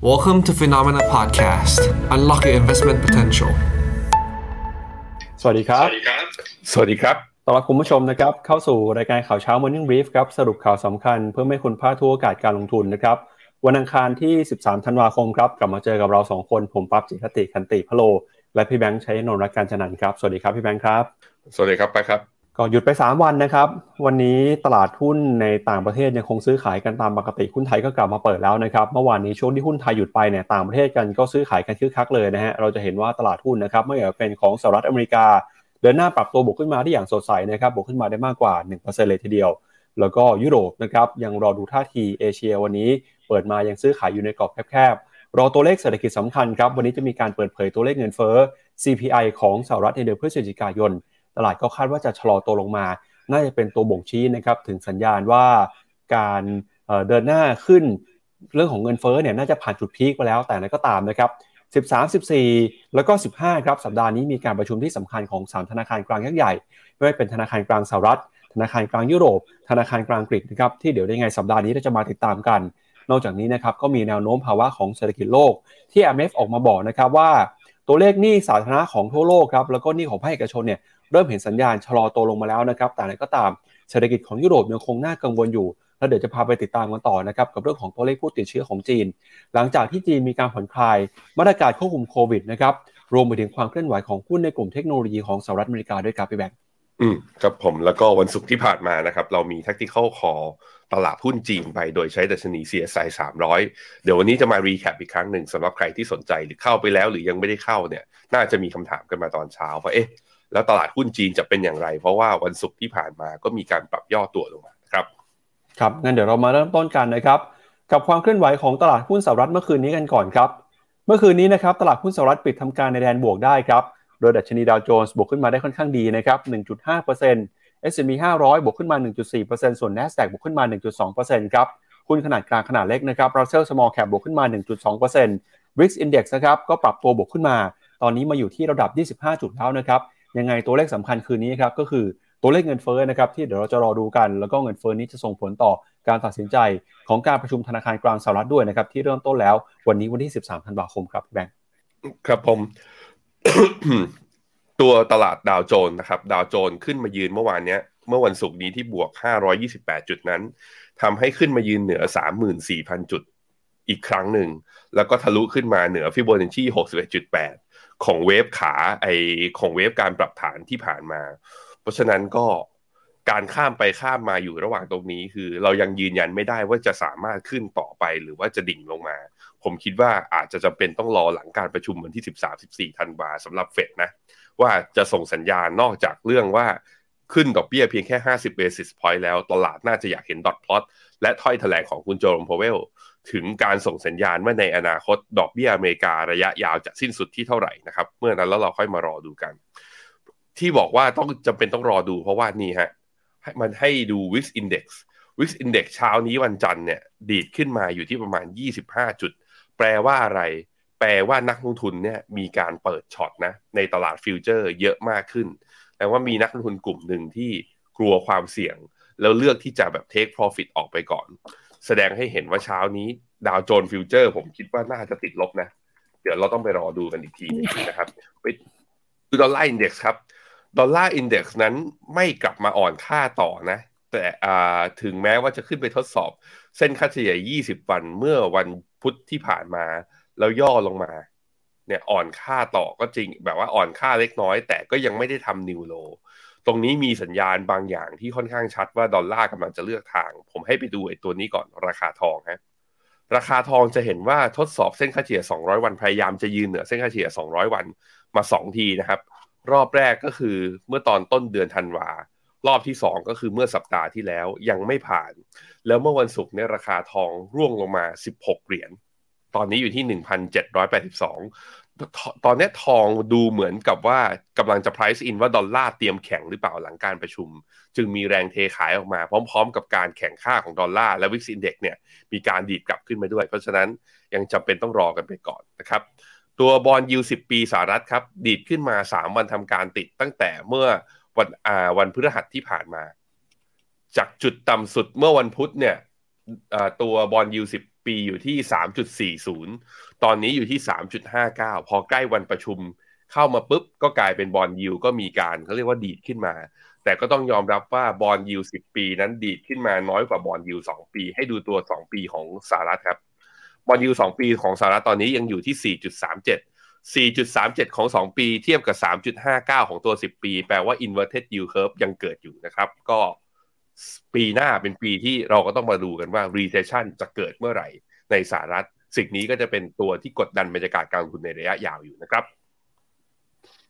Welcome to Phenomena Podcast. Unlock your investment potential. สวัสดีครับ สวัสดีครับต้อนรับคุณผู้ชมนะครับเข้าสู่รายการข่าวเช้า Morning Brief ครับสรุปข่าวสำคัญเพื่อไม่ให้คุณพลาดทุกโอกาสการลงทุนนะครับวันอังคารที่13ธันวาคมครับกลับมาเจอกับเรา2คนผมปั๊บจิตติคันติพะโลและพี่แบงค์ชัยนนท์รักการชนันท์ครับสวัสดีครับพี่แบงค์ครับสวัสดีครับไปครับก็หยุดไป3วันนะครับวันนี้ตลาดหุ้นในต่างประเทศยังคงซื้อขายกันตามปกติหุ้นไทยก็กลับมาเปิดแล้วนะครับเมื่อวานนี้ช่วงที่หุ้นไทยหยุดไปเนี่ยต่างประเทศกันก็ซื้อขายกันคึกคักเลยนะฮะเราจะเห็นว่าตลาดหุ้นนะครับไม่ว่าจะเป็นของสหรัฐอเมริกาเดินหน้าปรับตัวบวกขึ้นมาได้อย่างสดใสนะครับบวกขึ้นมาได้มากกว่า 1% เลยทีเดียวแล้วก็ยุโรปนะครับยังรอดูท่าทีเอเชียวันนี้เปิดมายังซื้อขายอยู่ในกรอบแคบๆรอตัวเลขเศรษฐกิจสำคัญครับวันนี้จะมีการเปิดเผยตัวเลขเงินเฟ้อ CPI ของสหรัฐในเดือนพฤศจิกายนตลาดก็คาดว่าจะชะลอตัวลงมาน่าจะเป็นตัวบ่งชี้นะครับถึงสัญญาณว่าการเดินหน้าขึ้นเรื่องของเงินเฟ้อเนี่ยน่าจะผ่านจุดพีคไปแล้วแต่นั้นก็ตามนะครับ13 14แล้วก็15ครับสัปดาห์นี้มีการประชุมที่สำคัญของ3ธนาคารกลางยักษ์ใหญ่ไม่ว่าเป็นธนาคารกลางสหรัฐธนาคารกลางยุโรปธนาคารกลางอังกฤษนะครับที่เดี๋ยวได้ไงสัปดาห์นี้เราจะมาติดตามกันนอกจากนี้นะครับก็มีแนวโน้มภาวะของเศรษฐกิจโลกที่ IMF ออกมาบอกนะครับว่าตัวเลขหนี้สาธารณะของทั่วโลกครับแล้วก็หนี้ของภาคเอกชนเนี่ยเริ่มเห็นสัญญาณชะลอตัวลงมาแล้วนะครับแต่ก็ตามเศรษฐกิจของยุโรปยังคงน่ากังวลอยู่แล้วเดี๋ยวจะพาไปติดตามกันต่อนะครับกับเรื่องของตัวเลขผู้ติดเชื้อของจีนหลังจากที่จีนมีการผ่อนคลายมาตรการควบคุมโควิดนะครับรวมไปถึงความเคลื่อนไหวของหุ้นในกลุ่มเทคโนโลยีของสหรัฐอเมริกาด้วยครับพี่แบงค์ครับผมแล้วก็วันศุกร์ที่ผ่านมานะครับเรามี Tactical Call ตลาดหุ้นจีนไปโดยใช้ดัชนี CSI 300 เดี๋ยววันนี้จะมา recap อีกครั้งหนึ่งสำหรับใครที่สนใจหรือเข้าไปแล้วหรือยังไม่ได้เข้าเนี่ยน่าจะมีคำถามกันมาตอนเช้าว่าแล้วตลาดหุ้นจีนจะเป็นอย่างไรเพราะว่าวันศุกร์ที่ผ่านมาก็มีการปรับย่อตัวลงมาครับครับงั้นเดี๋ยวเรามาเริ่มต้นกันนะครับกับความเคลื่อนไหวของตลาดหุ้นสหรัฐเมื่อคืนนี้กันก่อนครับเมื่อคืนนี้นะครับตลาดหุ้นสหรัฐปิดทำการในแดนบวกได้ครับโดยดัชนีดาวโจนส์บวกขึ้นมาได้ค่อนข้างดีนะครับ 1.5% S&P 500 บวกขึ้นมา 1.4% ส่วน Nasdaq บวกขึ้นมา 1.2% ครับหุ้นขนาดกลางขนาดเล็กนะครับ Russell Small Cap บวกขึ้นมา 1.2% Vix Index นะครับก็ปรับตัวบวกขึ้นมาตอนนี้มาอยู่ที่ระดับ 25 จุดแล้วนะครับยังไงตัวเลขสำคัญคืนนี้ครับก็คือตัวเลขเงินเฟ้อนะครับที่เดี๋ยวเราจะรอดูกันแล้วก็เงินเฟ้อนี้จะส่งผลต่อการตัดสินใจของการประชุมธนาคารกลางสหรัฐด้วยนะครับที่เริ่มต้นแล้ววันนี้วันที่13ธันวาคมครับแบงค์ครับผม ตัวตลาดดาวโจนส์นะครับดาวโจนส์ขึ้นมายืนเมื่อวันศุกร์นี้ที่บวก528จุดนั้นทำให้ขึ้นมายืนเหนือ 34,000 จุดอีกครั้งหนึ่งแล้วก็ทะลุขึ้นมาเหนือฟิโบนัชชี 61.8ของเวฟขาของเวฟการปรับฐานที่ผ่านมาเพราะฉะนั้นก็การข้ามไปข้ามมาอยู่ระหว่างตรงนี้คือเรายังยืนยันไม่ได้ว่าจะสามารถขึ้นต่อไปหรือว่าจะดิ่งลงมาผมคิดว่าอาจจะจำเป็นต้องรอหลังการประชุมวันที่ 13-14 ธันวาสำหรับเฟดนะว่าจะส่งสัญญาณนอกจากเรื่องว่าขึ้นดอกเบี้ยเพียงแค่50 basis point แล้วตลาดน่าจะอยากเห็นดอทพลอตและถ้อยแถลงของคุณโจมพาวเวลถึงการส่งสัญญาณว่าในอนาคตดอกเบี้ยอเมริการะยะยาวจะสิ้นสุดที่เท่าไหร่นะครับเมื่อนั้นแล้วเราค่อยมารอดูกันที่บอกว่าต้องจำเป็นต้องรอดูเพราะว่านี่ฮะมันให้ดู Wix Index Wix Index เช้านี้วันจันทร์เนี่ยดีดขึ้นมาอยู่ที่ประมาณ25จุดแปลว่าอะไรแปลว่านักลงทุนเนี่ยมีการเปิดช็อตนะในตลาดฟิวเจอร์เยอะมากขึ้นแปลว่ามีนักลงทุนกลุ่มหนึ่งที่กลัวความเสี่ยงแล้วเลือกที่จะแบบ take profit ออกไปก่อนแสดงให้เห็นว่าเช้านี้ดาวโจนส์ฟิวเจอร์ผมคิดว่าน่าจะติดลบนะเดี๋ยวเราต้องไปรอดูกันอีกทีนะครับไปดูดอลลาร์อินเด็กซ์ครับดอลลาร์อินเด็กซ์นั้นไม่กลับมาอ่อนค่าต่อนะแต่ถึงแม้ว่าจะขึ้นไปทดสอบเส้นค่าเฉลี่ย20วันเมื่อวันพุธที่ผ่านมาแล้วย่อลงมาเนี่ยอ่อนค่าต่อก็จริงแบบว่าอ่อนค่าเล็กน้อยแต่ก็ยังไม่ได้ทำนิวโลตรงนี้มีสัญญาณบางอย่างที่ค่อนข้างชัดว่าดอลลาร์กำลังจะเลือกทางผมให้ไปดูไอ้ตัวนี้ก่อนราคาทองฮะราคาทองจะเห็นว่าทดสอบเส้นค่าเฉลี่ย200วันพยายามจะยืนเหนือเส้นค่าเฉลี่ย200วันมา2ทีนะครับรอบแรกก็คือเมื่อตอนต้นเดือนธันวารอบที่2ก็คือเมื่อสัปดาห์ที่แล้วยังไม่ผ่านแล้วเมื่อวันศุกร์เนี่ยราคาทองร่วงลงมา16เหรียญตอนนี้อยู่ที่ 1,782ตอนนี้ทองดูเหมือนกับว่ากำลังจะ price in ว่าดอลลาร์เตรียมแข็งหรือเปล่าหลังการประชุมจึงมีแรงเทขายออกมาพร้อมๆกับการแข่งค่าของดอลลาร์และ VIX Index เนี่ยมีการดีดกลับขึ้นมาด้วยเพราะฉะนั้นยังจำเป็นต้องรอกันไปก่อนนะครับตัวบอนด์ยิลด์10ปีสหรัฐครับดีดขึ้นมา3วันทำการติดตั้งแต่เมื่อวันพฤหัสที่ผ่านมาจากจุดต่ำสุดเมื่อวันพุธเนี่ยตัวบอนด์ยิลด์10 ปีอยู่ที่ 3.40 ตอนนี้อยู่ที่ 3.59 พอใกล้วันประชุมเข้ามาปุ๊บก็กลายเป็นบอนด์ยิลด์ก็มีการเขาเรียกว่าดีดขึ้นมาแต่ก็ต้องยอมรับว่าบอนด์ยิลด์10ปีนั้นดีดขึ้นมาน้อยกว่าบอนด์ยิลด์2ปีให้ดูตัว2ปีของสหรัฐครับบอนด์ยิลด์2ปีของสหรัฐตอนนี้ยังอยู่ที่ 4.37 4.37 ของ2ปีเทียบกับ 3.59 ของตัว10ปีแปลว่า inverted yield curve ยังเกิดอยู่นะครับก็ปีหน้าเป็นปีที่เราก็ต้องมาดูกันว่า recession จะเกิดเมื่อไหร่ในสหรัฐสิ่งนี้ก็จะเป็นตัวที่กดดันบรรยากาศการลงทุนในระยะยาวอยู่นะครับ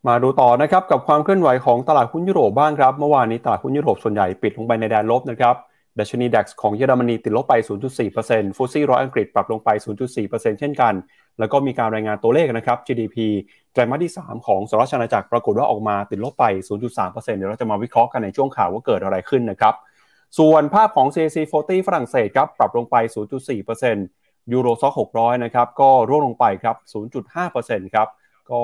มาดูต่อนะครับกับความเคลื่อนไหวของตลาดหุ้นยุโรปบ้างครับเมื่อวานนี้ตลาดหุ้นยุโรปส่วนใหญ่ปิดลงไปในแดนลบนะครับดัชนี DAX ของเยอรมนีติดลบไป 0.4% ฟุตซี่100อังกฤษปรับลงไป 0.4% เช่นกันแล้วก็มีการรายงานตัวเลขนะครับ GDP ไตรมาสที่3ของสหรัฐอเมริกาปรากฏว่าออกมาติดลบไป 0.3% เดี๋ยวเราจะมาวิเคราะห์กันในช่วงข่าวว่าเกิดอะไรขึ้นนะครับส่วนภาพของ CSI 300 ฝรั่งเศสครับปรับลงไป 0.4% ยูโรซ็อก600นะครับก็ร่วงลงไปครับ 0.5% ครับก็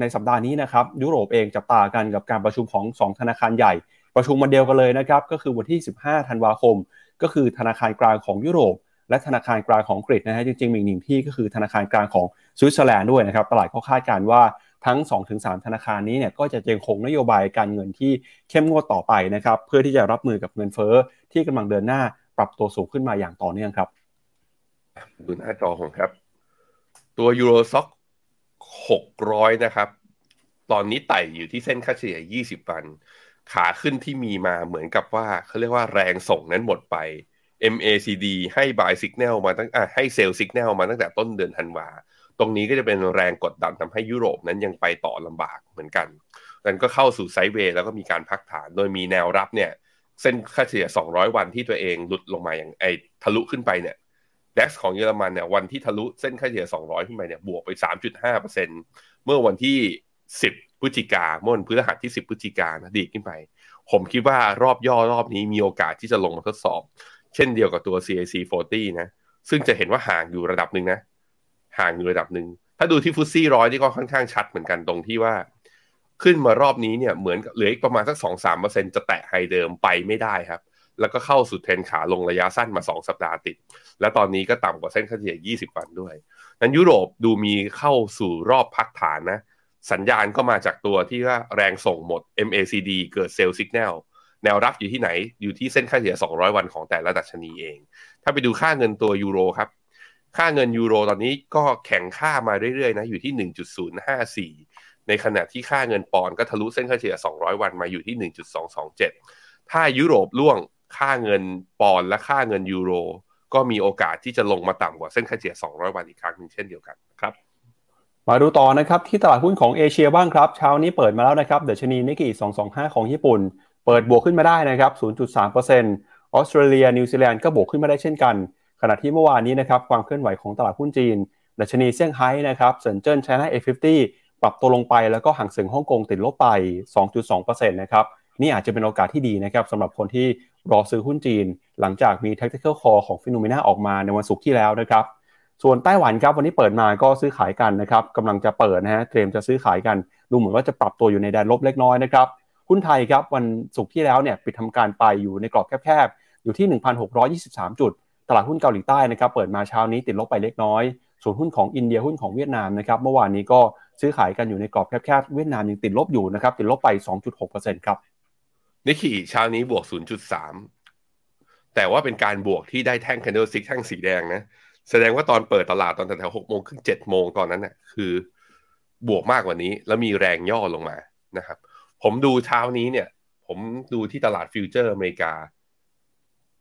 ในสัปดาห์นี้นะครับยุโรปเองจับตากันกับการประชุมของ2ธนาคารใหญ่ประชุมวันเดียวกันเลยนะครับก็คือวันที่15ธันวาคมก็คือธนาคารกลางของยุโรปและธนาคารกลางของอังกฤษนะฮะจริงๆอีกหนึ่งที่ก็คือธนาคารกลางของสวิตเซอร์แลนด์ด้วยนะครับตลาดก็คาดการณ์ว่าทั้ง 2-3 ธนาคารนี้เนี่ยก็จะยังคงนโยบายการเงินที่เข้มงวดต่อไปนะครับเพื่อที่จะรับมือกับเงินเฟ้อที่กำลังเดินหน้าปรับตัวสูงขึ้นมาอย่างต่อเนื่องครับดูหน้าจอของครับตัวยูโรซ็อก600นะครับตอนนี้ไต่อยู่ที่เส้นค่าเฉลี่ย20วันขาขึ้นที่มีมาเหมือนกับว่าเขาเรียกว่าแรงส่งนั้นหมดไป MACD ให้ buy signal มาตั้งให้ sell signal มาตั้งแต่ต้นเดือนธันวาตรงนี้ก็จะเป็นแรงกดดันทำให้ยุโรปนั้นยังไปต่อลำบากเหมือนกันนั้นก็เข้าสู่ไซด์เวย์แล้วก็มีการพักฐานโดยมีแนวรับเนี่ยเส้นค่าเฉลี่ย200วันที่ตัวเองหลุดลงมาอย่างไอ้ทะลุขึ้นไปเนี่ยDAX ของเยอรมันเนี่ยวันที่ทะลุเส้นค่าเฉลี่ย200ขึ้นไปเนี่ยบวกไป 3.5% เมื่อวันที่10พฤศจิกายนเมื่อวันพฤหัสที่10พฤศจิกายนนะดีขึ้นไปผมคิดว่ารอบย่อรอบนี้มีโอกาสที่จะลงมาทดสอบเช่นเดียวกับตัว CAC 40นะซึ่งจะเห็นว่าห่างอยู่ระดับนึงนะห่างอยู่ระดับนึงถ้าดูที่ฟุตซี่100นี่ก็ค่อนข้างชัดเหมือนกันตรงที่ว่าขึ้นมารอบนี้เนี่ยเหมือนเหลืออีกประมาณสัก 2-3% จะแตะไฮเดิมไปไม่ได้ครับแล้วก็เข้าสู่เทรนขาลงระยะสั้นมา2สัปดาห์ติดและตอนนี้ก็ต่ำกว่าเส้นค่าเฉลี่ย20วันด้วยนั้นยุโรปดูมีเข้าสู่รอบพักฐานนะสัญญาณก็มาจากตัวที่ว่าแรงส่งหมด MACD เกิดเซลล์สัญญาณแนวรับอยู่ที่ไหนอยู่ที่เส้นค่าเฉลี่ย200วันของแต่ละดัชนีเองถ้าไปดูค่าเงินตัวยูโรครับค่าเงินยูโรตอนนี้ก็แข็งค่ามาเรื่อยๆนะอยู่ที่ 1.054 ในขณะที่ค่าเงินปอนด์ก็ทะลุเส้นค่าเฉลี่ย200วันมาอยู่ที่ 1.227 ถ้ายุโรปล่วงค่าเงินปอนด์และค่าเงินยูโรก็มีโอกาสที่จะลงมาต่ำกว่าเส้นค่าเฉลี่ย200วันอีกครั้งนึงเช่นเดียวกันครับมาดูต่อนะครับที่ตลาดหุ้นของเอเชียบ้างครับเช้านี้เปิดมาแล้วนะครับดัชนีนิกเกิ225ของญี่ปุ่นเปิดบวกขึ้นมาได้นะครับ 0.3% ออสเตรเลียนิวซีแลนด์ก็บวกขึ้นมาได้เช่นกันขณะที่เมื่อวานนี้นะครับความเคลื่อนไหวของตลาดหุ้นจีนดัชนีเซี่ยงไฮ้นะครับเซินเจิ้นไชน่า A50 ปรับตัวลงไปแล้วก็ห่างเสียงฮ่องกงติดลบไป 2.2% นะครับนี่อาจจะเป็นโอกาสที่ดีนะครับสำหรับคนที่รอซื้อหุ้นจีนหลังจากมี Tactical Call ของ Phenomena ออกมาในวันศุกร์ที่แล้วนะครับส่วนไต้หวันครับวันนี้เปิดมาก็ซื้อขายกันนะครับกำลังจะเปิดนะฮะเตรียมจะซื้อขายกันดูเหมือนว่าจะปรับตัวอยู่ในแดนลบเล็กน้อยนะครับหุ้นไทยครับวันศุกร์ที่แล้วเนี่ยปิดทำการไปอยู่ในกรอบแคบๆอยู่ที่ 1,623 จุดตลาดหุ้นเกาหลีใต้นะครับเปิดมาเช้านี้ติดลบไปเล็กน้อยส่วนหุ้นของอินเดียหุ้นของเวียดนามนะครับเมื่อวานนี้ก็ซื้อขายกันอยู่ในกรอบแคบๆเวียดนามยังติดลบอยู่นะครับติดลบไป 2.6% ครับนิกเกิลเช้านี้บวก 0.3 แต่ว่าเป็นการบวกที่ได้แท่ง candlestick แท่งสีแดงนะแสดงว่าตอนเปิดตลาดตอนแถวๆ 6:00 น. ถึง 7:00 น. ตอนนั้นน่ะคือบวกมากกว่านี้แล้วมีแรงย่อลงมานะครับผมดูเช้านี้เนี่ยผมดูที่ตลาดฟิวเจอร์อเมริกา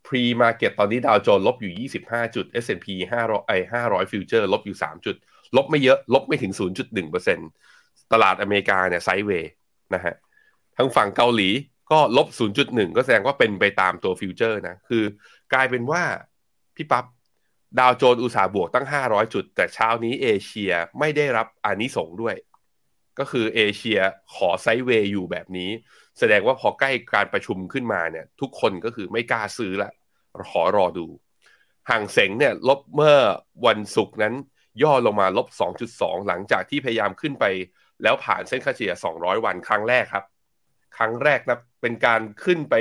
pre-market ตอนนี้ดาวโจนส์ลบอยู่25จุด S&P 500ฟิวเจอร์ลบอยู่3จุดลบไม่เยอะลบไม่ถึง 0.1% ตลาดอเมริกาเนี่ยไซด์เวย์นะฮะทั้งฝั่งเกาหลีก็ลบ 0.1 ก็แสดงว่าเป็นไปตามตัวฟิวเจอร์นะคือกลายเป็นว่าพี่ปั๊บดาวโจนส์อุตสาห์บวกตั้ง500จุดแต่เช้านี้เอเชียไม่ได้รับอานิสงส์ด้วยก็คือเอเชียขอไซด์เวย์อยู่แบบนี้แสดงว่าพอใกล้การประชุมขึ้นมาเนี่ยทุกคนก็คือไม่กล้าซื้อละขอรอดูห่างเส็งเนี่ยลบเมื่อวันศุกร์นั้นย่อลงมาลบ 2.2 หลังจากที่พยายามขึ้นไปแล้วผ่านเส้นค่าเฉลี่ย200วันครั้งแรกครับครั้งแรกนับเป็นการขึ้นไป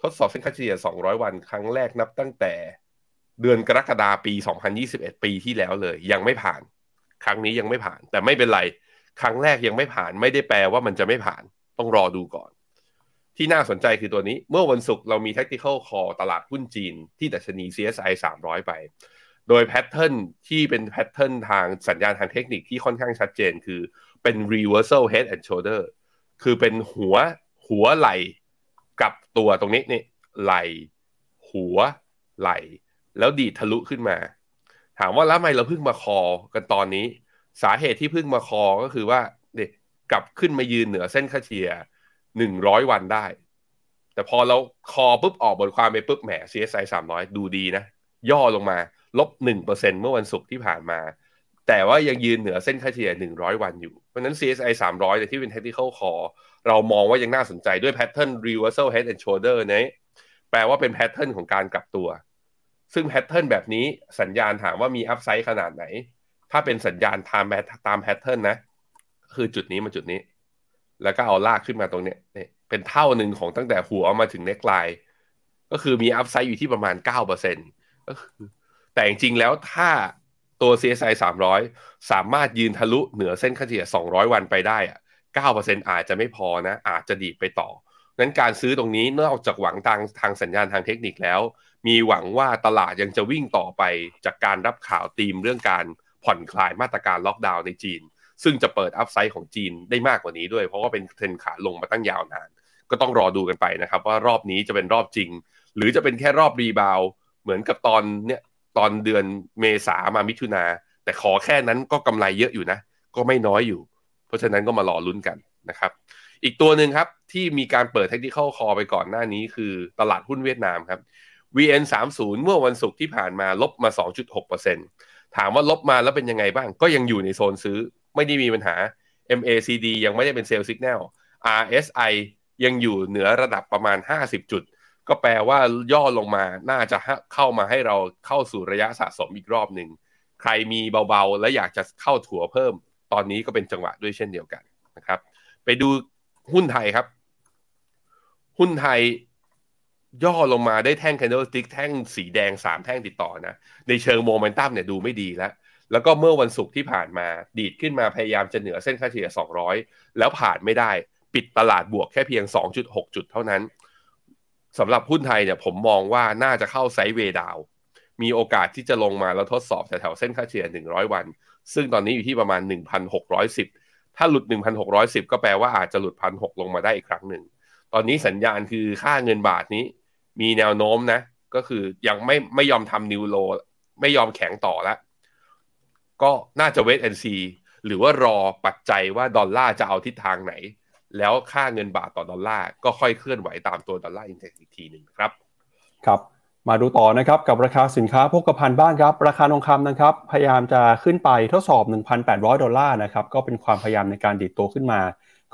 ทดสอบเส้นค่าเฉลี่ย200วันครั้งแรกนับตั้งแต่ เดือนกรกฎาคมปี2021ปีที่แล้วเลยยังไม่ผ่านครั้งนี้ยังไม่ผ่านแต่ไม่เป็นไรครั้งแรกยังไม่ผ่านไม่ได้แปลว่ามันจะไม่ผ่านต้องรอดูก่อนที่น่าสนใจคือตัวนี้เมื่อวันศุกร์เรามี Tactical Call ตลาดหุ้นจีนที่ดัชนี CSI 300ไปโดยแพทเทิร์นที่เป็นแพทเทิร์นทางสัญญาณทางเทคนิคที่ค่อนข้างชัดเจนคือเป็น reversal head and shoulder คือเป็นหัวไหล่กับตัวตรงนี้นี่ไหล่หัวไหล่แล้วดีดทะลุขึ้นมาถามว่าแล้วทำไมเราเพิ่งมาคอกันตอนนี้สาเหตุที่เพิ่งมาคอก็คือว่าเด็กกลับขึ้นมายืนเหนือเส้นค่าเฉลี่ย100วันได้แต่พอเราคอปุ๊บออกบทความไปปุ๊บแหม CSI 300ดูดีนะย่อลงมาลบ 1% เมื่อวันศุกร์ที่ผ่านมาแต่ว่ายังยืนเหนือเส้นค่าเฉลี่ย100วันอยู่เพราะฉะนั้น CSI 300เนี่ยที่เป็น Tactical Call เรามองว่ายังน่าสนใจด้วย Pattern Reversal Head and Shoulder เนี่ยแปลว่าเป็น Pattern ของการกลับตัวซึ่ง Pattern แบบนี้สัญญาณถามว่ามี Upside ขนาดไหนถ้าเป็นสัญญาณตาม Pattern นะคือจุดนี้มาจุดนี้แล้วก็เอาลากขึ้นมาตรงเนี้ยนี่เป็นเท่าหนึ่งของตั้งแต่หัวมาถึงเน็กไลน์ก็คือมีอัพไซด์อยู่ที่ประมาณ 9% ก็คือแต่จริงๆแล้วถ้าตัว CSI 300สามารถยืนทะลุเหนือเส้นค่าเฉลี่ย200วันไปได้อ่ะ 9% อาจจะไม่พอนะอาจจะดีดไปต่องั้นการซื้อตรงนี้นอกจากหวังทางสัญญาณทางเทคนิคแล้วมีหวังว่าตลาดยังจะวิ่งต่อไปจากการรับข่าวธีมเรื่องการผ่อนคลายมาตรการล็อกดาวน์ในจีนซึ่งจะเปิดอัพไซด์ของจีนได้มากกว่านี้ด้วยเพราะว่าเป็นเทรนด์ขาลงมาตั้งยาวนานก็ต้องรอดูกันไปนะครับว่ารอบนี้จะเป็นรอบจริงหรือจะเป็นแค่รอบรีบาวเหมือนกับตอนเดือนเมษามามิถุนาแต่ขอแค่นั้นก็กำไรเยอะอยู่นะก็ไม่น้อยอยู่เพราะฉะนั้นก็มารอลุ้นกันนะครับอีกตัวหนึ่งครับที่มีการเปิด Tactical Call ไปก่อนหน้านี้คือตลาดหุ้นเวียดนามครับ VN30 เมื่อวันศุกร์ที่ผ่านมาลบมา 2.6% ถามว่าลบมาแล้วเป็นยังไงบ้างก็ยังอยู่ในโซนซื้อไม่ได้มีปัญหา MACD ยังไม่ได้เป็นเซลล์สัญญาณ RSI ยังอยู่เหนือระดับประมาณ50จุดก็แปลว่าย่อลงมาน่าจะเข้ามาให้เราเข้าสู่ระยะสะสมอีกรอบหนึ่งใครมีเบาๆและอยากจะเข้าถัวเพิ่มตอนนี้ก็เป็นจังหวะด้วยเช่นเดียวกันนะครับไปดูหุ้นไทยครับหุ้นไทยย่อลงมาได้แท่ง candlestick แท่งสีแดง3แท่งติดต่อนะในเชิงโมเมนตัมเนี่ยดูไม่ดีแล้วแล้วก็เมื่อวันศุกร์ที่ผ่านมาดีดขึ้นมาพยายามจะเหนือเส้นค่าเฉลี่ย200แล้วผ่านไม่ได้ปิดตลาดบวกแค่เพียง 2.6 จุดเท่านั้นสำหรับหุ้นไทยเนี่ยผมมองว่าน่าจะเข้าไซด์เวย์ดาวน์มีโอกาสที่จะลงมาแล้วทดสอบแถวๆเส้นค่าเฉลี่ย100วันซึ่งตอนนี้อยู่ที่ประมาณ 1,610 ถ้าหลุด 1,610 ก็แปลว่าอาจจะหลุด 1,600 ลงมาได้อีกครั้งหนึ่งตอนนี้สัญญาณคือค่าเงินบาทนี้มีแนวโน้มนะก็คือยังไม่ยอมทำนิวโลไม่ยอมแข็งต่อละก็น่าจะ wait and see หรือว่ารอปัจจัยว่าดอลลาร์จะเอาทิศทางไหนแล้วค่าเงินบาทต่อดอลลาร์ก็ค่อยเคลื่อนไหวตามตัวดอลลาร์อินเด็กซ์อีกทีนึงครับครับมาดูต่อนะครับกับราคาสินค้าโภคภัณฑ์บ้างครับราคาทองคำนะครับพยายามจะขึ้นไปทดสอบ $1,800 ดอลลาร์นะครับก็เป็นความพยายามในการดีดตัวขึ้นมา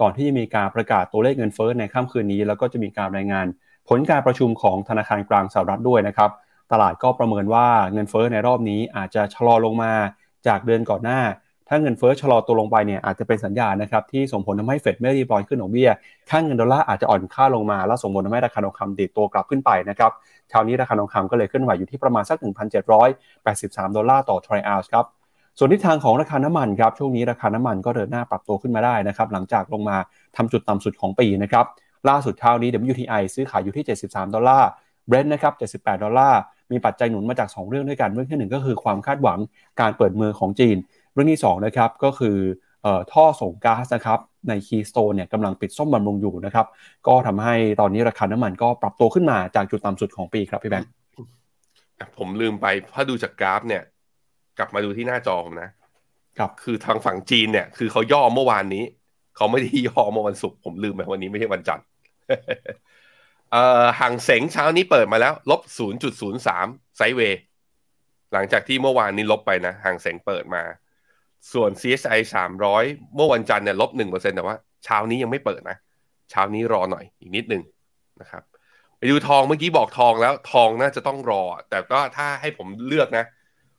ก่อนที่จะมีการประกาศตัวเลขเงินเฟ้อในค่ำคืนนี้แล้วก็จะมีการรายงานผลการประชุมของธนาคารกลางสหรัฐด้วยนะครับตลาดก็ประเมินว่าเงินเฟ้อในรอบนี้อาจจะชะลอลงมาจากเดือนก่อนหน้าถ้าเงินเฟ้อชะลอตัวลงไปเนี่ยอาจจะเป็นสัญญาณนะครับที่ส่งผลทำให้เฟดไม่รีบร้อนขึ้นดอกเบี้ยค่าเงินดอลลาร์อาจจะอ่อนค่าลงมาและส่งผลทำให้ราคาทองคำดีดตัวกลับขึ้นไปนะครับเช้านี้ราคาทองคำก็เลยเคลื่อนไหวอยู่ที่ประมาณสัก $1,783 ดอลลาร์ต่อทรัลล์ครับส่วนทิศทางของราคาน้ำมันครับช่วงนี้ราคาน้ำมันก็เดินหน้าปรับตัวขึ้นมาได้นะครับหลังจากลงมาทำจุดต่ำสุดของปีนะครับล่าสุดเช้านี้ WTI ซื้อขายอยู่ที่73ดอลลาร์เบรนท์นะครับ78ดอลลาร์มีปัจจัยหนุนมาจาก2เรื่องด้วยกันเรื่องที่1ก็คือความคาดหวังการเปิดเมืองของจีนเรื่องที่2นะครับก็คือท่อส่งก๊าซนะครับในคีสโตนเนี่ยกำลังปิดซ่อมบำรุงอยู่นะครับก็ทำให้ตอนนี้ราคาน้ำมันก็ปรับตัวขึ้นมาจากจุดต่ำสุดของปีครับพี่แบงค์ผมลืมไปถ้าดูจากกราฟเนี่ยกลับมาดูที่หน้าจอผมนะครับคือทางฝั่งจีนเนี่ยคือเขาย่อเมื่อวานนี้เขาไม่ได้ย่อเมื่อวันศุกร์ผมลืมไปวันนี้ไม่ใช่วันจันทร์ห่างเส็งเช้านี้เปิดมาแล้วลบ 0.03 ไซด์เวย์หลังจากที่เมื่อวานนี้ลบไปนะห่างเส็งเปิดมาส่วน CSI 300เมื่อวันจันทร์เนี่ยลบ 1% แต่ว่าเช้านี้ยังไม่เปิดนะเช้านี้รอหน่อยอีกนิดนึงนะครับไปดูทองเมื่อกี้บอกทองแล้วทองน่าจะต้องรอแต่ก็ถ้าให้ผมเลือกนะ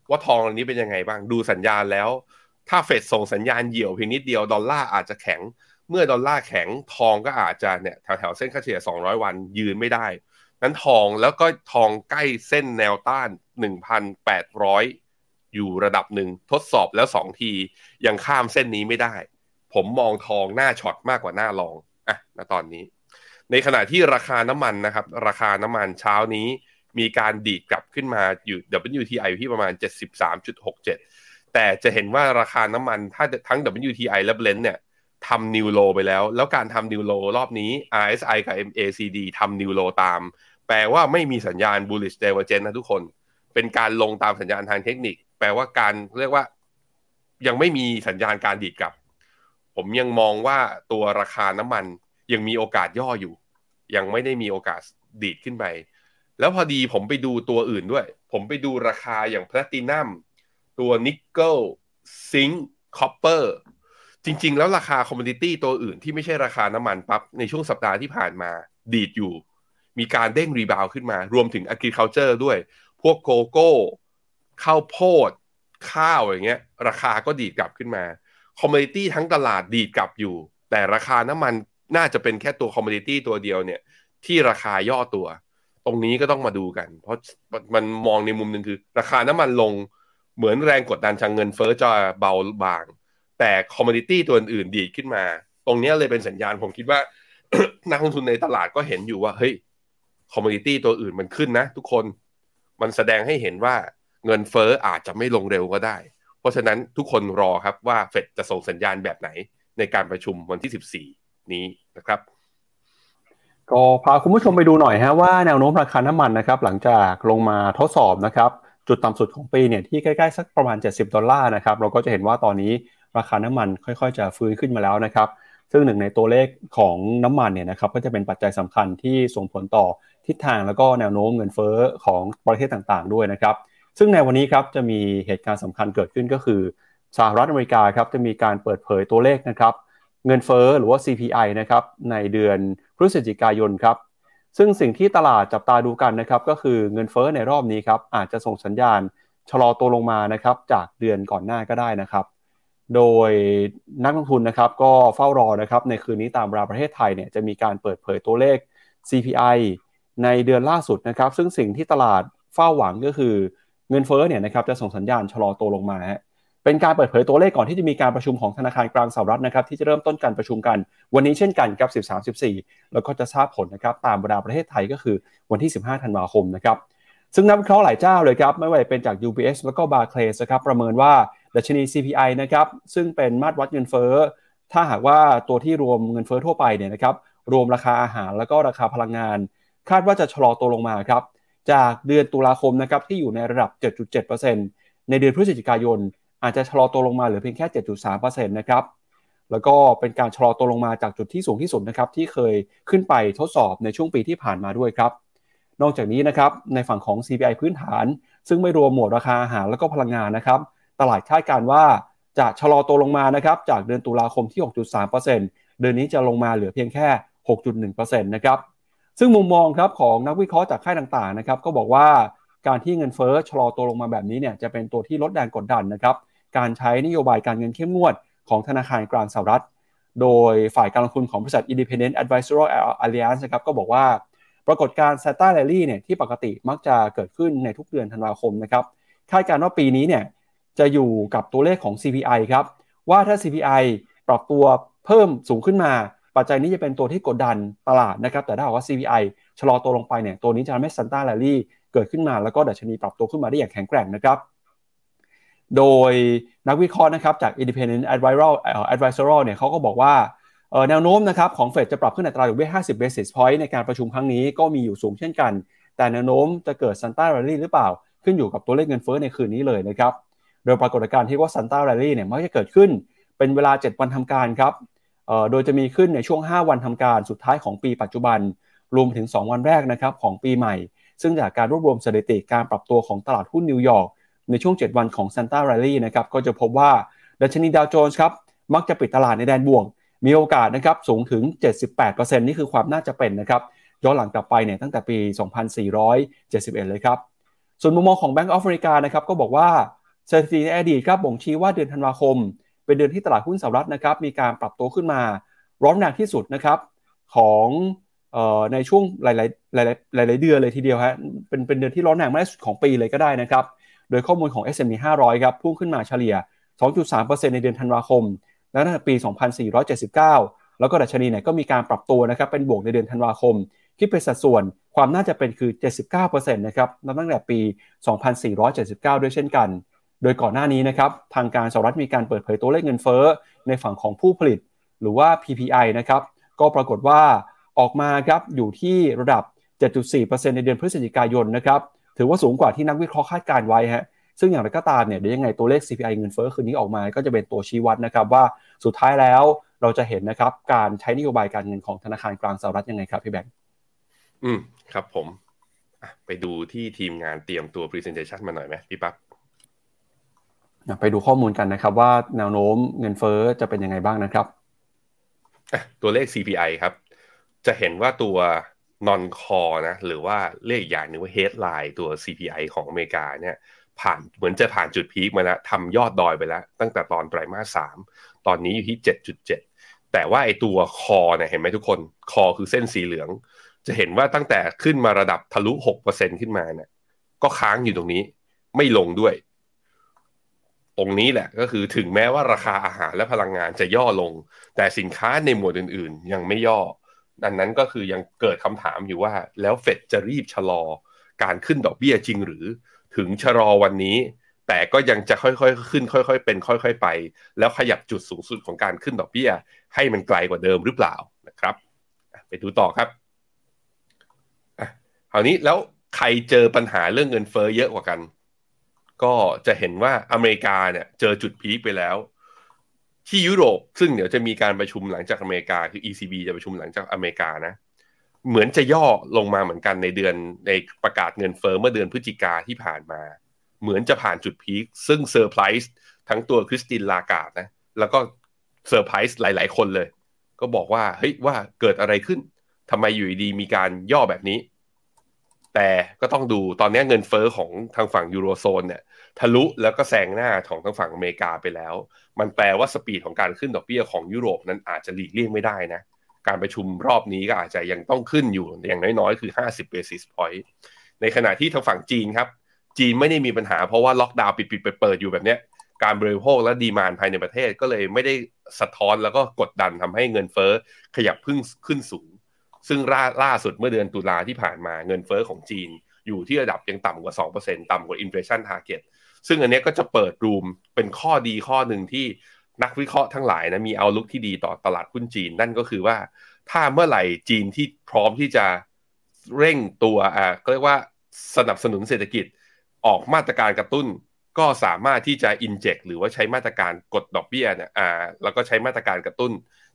ว่าทองอันนี้เป็นยังไงบ้างดูสัญญาณแล้วถ้าเฟดส่งสัญญาณเหี่ยวเพียงนิดเดียวดอลลาร์อาจจะแข็งเมื่อดอลลาร์แข็งทองก็อาจจะเนี่ยแถวๆเส้นค่าเฉลี่ย200วันยืนไม่ได้ งั้นทองแล้วก็ทองใกล้เส้นแนวต้าน 1,800 อยู่ระดับหนึ่งทดสอบแล้ว2ทียังข้ามเส้นนี้ไม่ได้ผมมองทองหน้าช็อตมากกว่าหน้าลองอ่ะณตอนนี้ในขณะที่ราคาน้ำมันนะครับราคาน้ำมันเช้านี้มีการดีดกลับขึ้นมาอยู่ WTI อยู่ที่ประมาณ 73.67 แต่จะเห็นว่าราคาน้ำมันถ้าทั้ง WTI และ Brent เนี่ยทำนิวโลไปแล้วแล้วการทำนิวโลรอบนี้ RSI กับ MACD ทำนิวโลตามแปลว่าไม่มีสัญญาณ bullish divergence นะทุกคนเป็นการลงตามสัญญาณทางเทคนิคแปลว่าการเรียกว่ายังไม่มีสัญญาณการดีดกลับผมยังมองว่าตัวราคาน้ำมันยังมีโอกาสย่ออยู่ยังไม่ได้มีโอกาสดีดขึ้นไปแล้วพอดีผมไปดูตัวอื่นด้วยผมไปดูราคาอย่างแพลตินัมตัวนิกเกิลซิงค์คอปเปอร์จริงๆแล้วราคาคอมมูนิตี้ตัวอื่นที่ไม่ใช่ราคาน้ำมันปั๊บในช่วงสัปดาห์ที่ผ่านมาดีดอยู่มีการเด้งรีบาวขึ้นมารวมถึง agriculture ด้วยพวกโกโก้ข้าวโพดข้าวอย่างเงี้ยราคาก็ดีดกลับขึ้นมาคอมมูนิตี้ทั้งตลาดดีดกลับอยู่แต่ราคาน้ำมันน่าจะเป็นแค่ตัวคอมมูนิตี้ตัวเดียวเนี่ยที่ราคาย่อตัวตรงนี้ก็ต้องมาดูกันเพราะมันมองในมุมนึงคือราคาน้ำมันลงเหมือนแรงกดดันทางเงินเฟ้อจะเบาบางแต่คอมมูนิตี้ตัวอื่นดีดขึ้นมาตรงนี้เลยเป็นสัญญาณผมคิดว่า นักลงทุนในตลาดก็เห็นอยู่ว่าเฮ้ยคอมมูนิตี้ตัวอื่นมันขึ้นนะทุกคนมันแสดงให้เห็นว่าเงินเฟ้ออาจจะไม่ลงเร็วก็ได้เพราะฉะนั้นทุกคนรอครับว่าเฟดจะส่งสัญญาณแบบไหนในการประชุมวันที่14นี้นะครับก็พาคุณผู้ชมไปดูหน่อยฮะว่าแนวโน้มราคาน้ำมันนะครับหลังจากลงมาทดสอบนะครับจุดต่ำสุดของปีเนี่ยที่ใกล้ๆสักประมาณ$70นะครับเราก็จะเห็นว่าตอนนี้ราคาน้ำมันค่อยๆจะฟื้นขึ้นมาแล้วนะครับซึ่งหนึ่งในตัวเลขของน้ำมันเนี่ยนะครับก็จะเป็นปัจจัยสำคัญที่ส่งผลต่อทิศทางแล้วก็แนวโน้มเงินเฟ้อของประเทศต่างๆด้วยนะครับซึ่งในวันนี้ครับจะมีเหตุการณ์สำคัญเกิดขึ้นก็คือสหรัฐอเมริกาครับจะมีการเปิดเผยตัวเลขนะครับเงินเฟ้อหรือว่า CPI นะครับในเดือนพฤศจิกายนครับซึ่งสิ่งที่ตลาดจับตาดูกันนะครับก็คือเงินเฟ้อในรอบนี้ครับอาจจะส่งสัญญาณชะลอตัวลงมานะครับจากเดือนก่อนหน้าก็ได้นะครับโดยนักลงทุนนะครับก็เฝ้ารอนะครับในคืนนี้ตามเวลาประเทศไทยเนี่ยจะมีการเปิดเผยตัวเลข CPI ในเดือนล่าสุดนะครับซึ่งสิ่งที่ตลาดเฝ้าหวังก็คือเงินเฟ้อเนี่ยนะครับจะส่งสัญญาณชะลอตัวลงมาเป็นการเปิดเผยตัวเลขก่อนที่จะมีการประชุมของธนาคารกลางสหรัฐนะครับที่จะเริ่มต้นการประชุมกันวันนี้เช่นกันครับ 13-14 แล้วก็จะทราบผลนะครับตามเวลาประเทศไทยก็คือวันที่15ธันวาคมนะครับซึ่งนักวิเคราะห์หลายเจ้าเลยครับไม่ว่าจะเป็นจาก UBS แล้วก็ Barclays นะครับประเมินว่าดัชนี CPI นะครับซึ่งเป็นมาตรวัดเงินเฟ้อถ้าหากว่าตัวที่รวมเงินเฟ้อทั่วไปเนี่ยนะครับรวมราคาอาหารแล้วก็ราคาพลังงานคาดว่าจะชะลอตัวลงมาครับจากเดือนตุลาคมนะครับที่อยู่ในระดับ 7.7% ในเดือนพฤศจิกายนอาจจะชะลอตัวลงมาเหลือเพียงแค่ 7.3% นะครับแล้วก็เป็นการชะลอตัวลงมาจากจุดที่สูงที่สุดนะครับที่เคยขึ้นไปทดสอบในช่วงปีที่ผ่านมาด้วยครับนอกจากนี้นะครับในฝั่งของ CPI พื้นฐานซึ่งไม่รวมหมวดราคาอาหารแล้วก็พลังงานนะครับตลาดคาดการณ์ว่าจะชะลอตัวลงมานะครับจากเดือนตุลาคมที่ 6.3% เดือนนี้จะลงมาเหลือเพียงแค่ 6.1% นะครับซึ่งมุมมองครับของนักวิเคราะห์จากค่ายต่างๆนะครับก็บอกว่าการที่เงินเฟ้อชะลอตัวลงมาแบบนี้เนี่ยจะเป็นตัวที่ลดแรงกดดันนะครับการใช้นโยบายการเงินเข้มงวดของธนาคารกลางสหรัฐโดยฝ่ายการลงทุนของบริษัท Independent Advisory Alliance นะครับก็บอกว่าปรากฏการณ์ Santa Rally เนี่ยที่ปกติมักจะเกิดขึ้นในทุกเดือนธันวาคมนะครับคาดการณ์ว่าปีนี้เนี่ยจะอยู่กับตัวเลขของ CPI ครับว่าถ้า CPI ปรับตัวเพิ่มสูงขึ้นมาปัจจัยนี้จะเป็นตัวที่กดดันตลาดนะครับแต่ถ้าหากว่า CPI ชะลอตัวลงไปเนี่ยตัวนี้จะทำให้ Santa Rally เกิดขึ้นมาแล้วก็ดัชนีปรับตัวขึ้นมาได้อย่างแข็งแกร่งนะครับโดยนักวิเคราะห์นะครับจาก Independent Advisory เนี่ยเขาก็บอกว่าแนวโน้มนะครับของเฟดจะปรับขึ้นอัตราดอกเบี้ย50 basis point ในการประชุมครั้งนี้ก็มีอยู่สูงเช่นกันแต่แนวโน้มจะเกิด Santa Rally หรือเปล่าขึ้นอยู่กับตัวเลขเงินเฟ้อในคืนนี้เลยนะครับโดยปรากฏการณ์ที่ว่า Santa Rally เนี่ยมักจะเกิดขึ้นเป็นเวลา7วันทำการครับโดยจะมีขึ้นในช่วง5วันทำการสุดท้ายของปีปัจจุบันรวมถึง2วันแรกนะครับของปีใหม่ซึ่งจากการรวบรวมสถิติการปรับตัวของตลาดหุ้นนิวยอร์กในช่วง7วันของ Santa Rally นะครับก็จะพบว่าดัชนีดาวโจนส์ครับมักจะปิดตลาดในแดนบวกมีโอกาสนะครับสูงถึง 78% นี่คือความน่าจะเป็นนะครับย้อนหลังกลับไปเนี่ยตั้งแต่ปี2471เลยครับส่วนมุมมองของ Bank of America นะครับก็บอกว่าสถิติในอดีตครับบ่งชี้ว่าเดือนธันวาคมเป็นเดือนที่ตลาดหุ้นสหรัฐนะครับมีการปรับตัวขึ้นมาร้อนแรงที่สุดนะครับของ ในช่วงหลายๆเดือนเลยทีเดียวฮะเป็นเดือนที่ร้อนแรงมากที่สุดของปีเลยก็ได้นะครับโดยข้อมูลของ S&P 500 ครับพุ่งขึ้นมาเฉลี่ย 2.3% ในเดือนธันวาคมและตั้งแต่ปี2479แล้วก็ดัชนีเนี่ยก็มีการปรับตัวนะครับเป็นบวกในเดือนธันวาคมคิดเป็นสัดส่วนความน่าจะเป็นคือ 79% นะครับนับตั้งแต่ปี2479ด้วยเช่นกันโดยก่อนหน้านี้นะครับทางการสหรัฐมีการเปิดเผยตัวเลขเงินเฟ้อในฝั่งของผู้ผลิตหรือว่า PPI นะครับก็ปรากฏว่าออกมาครับอยู่ที่ระดับ 7.4% ในเดือนพฤศจิกายนนะครับถือว่าสูงกว่าที่นักวิเคราะห์คาดการไว้ฮะซึ่งอย่างไรก็ตามเนี่ยเดี๋ยวยังไงตัวเลข CPI เงินเฟ้อคืนนี้ออกมาก็จะเป็นตัวชี้วัดนะครับว่าสุดท้ายแล้วเราจะเห็นนะครับการใช้นโยบายการเงินของธนาคารกลางสหรัฐยังไงครับพี่แบงค์ครับผมไปดูที่ทีมงานเตรียมตัว presentation มาหน่อยไหมพี่ปั๊บไปดูข้อมูลกันนะครับว่าแนวโน้มเงินเฟ้อจะเป็นยังไงบ้างนะครับตัวเลข CPI ครับจะเห็นว่าตัว non core นะหรือว่าเลขอย่างนึงว่า headline ตัว CPI ของอเมริกาเนี่ยผ่านเหมือนจะผ่านจุดพีคมาแล้วทำยอดดอยไปแล้วตั้งแต่ตอนไตรมาส3ตอนนี้อยู่ที่ 7.7 แต่ว่าไอ้ตัว core เนี่ยเห็นไหมทุกคน core คือเส้นสีเหลืองจะเห็นว่าตั้งแต่ขึ้นมาระดับทะลุ 6% ขึ้นมาเนี่ยก็ค้างอยู่ตรงนี้ไม่ลงด้วยตรงนี้แหละก็คือถึงแม้ว่าราคาอาหารและพลังงานจะย่อลงแต่สินค้าในหมวดอื่นๆยังไม่ย่ออันนั้นก็คือยังเกิดคำถามอยู่ว่าแล้วเฟดจะรีบชะลอการขึ้นดอกเบี้ยจริงหรือถึงชะลอวันนี้แต่ก็ยังจะค่อยๆขึ้นค่อยๆเป็นค่อยๆไปแล้วขยับจุดสูงสุดของการขึ้นดอกเบี้ยให้มันไกลกว่าเดิมหรือเปล่านะครับไปดูต่อครับคราวนี้แล้วใครเจอปัญหาเรื่องเงินเฟ้อเยอะกว่ากันก็จะเห็นว่าอเมริกาเนี่ยเจอจุดพีคไปแล้วที่ยุโรปซึ่งเดี๋ยวจะมีการประชุมหลังจากอเมริกาคือ ECB จะประชุมหลังจากอเมริกานะเหมือนจะย่อลงมาเหมือนกันในประกาศเงินเฟ้อเมื่อเดือนพฤศจิกาที่ผ่านมาเหมือนจะผ่านจุดพีคซึ่งเซอร์ไพรส์ทั้งตัวคริสตินลาการ์ดนะแล้วก็เซอร์ไพรส์หลายๆคนเลยก็บอกว่าเฮ้ยว่าเกิดอะไรขึ้นทำไมอยู่ดีมีการย่อแบบนี้แต่ก็ต้องดูตอนนี้เงินเฟ้อของทางฝั่งยูโรโซนเนี่ยทะลุแล้วก็แซงหน้าของทางฝั่งอเมริกาไปแล้วมันแปลว่าสปีดของการขึ้นดอกเบี้ยของยุโรปนั้นอาจจะหลีกเลี่ยงไม่ได้นะการประชุมรอบนี้ก็อาจจะยังต้องขึ้นอยู่อย่างน้อยๆคือ50 basis point ในขณะที่ทางฝั่งจีนครับจีนไม่ได้มีปัญหาเพราะว่าล็อกดาวน์ปิดๆเปิดๆอยู่แบบนี้การบริโภคและดีมานด์ภายในประเทศก็เลยไม่ได้สะท้อนแล้วก็กดดันทำให้เงินเฟ้อขยับขึ้นสูงซึ่งล่าสุดเมื่อเดือนตุลาที่ผ่านมาเงินเฟ้อของจีนอยู่ที่ระดับยังต่ำกว่า 2% ต่ำกว่า inflation target ซึ่งอันนี้ก็จะเปิดรูมเป็นข้อดีข้อหนึ่งที่นักวิเคราะห์ทั้งหลายนะมีเอาลุกที่ดีต่อตลาดหุ้นจีนนั่นก็คือว่าถ้าเมื่อไหร่จีนที่พร้อมที่จะเร่งตัวเรียกว่าสนับสนุนเศรษฐกิจออกมาตรการกระตุ้นก็สามารถที่จะ inject หรือว่าใช้มาตรการกดดอกเบี้ยเนี่ยแล้วก็ใช้มาตรการกระตุ้น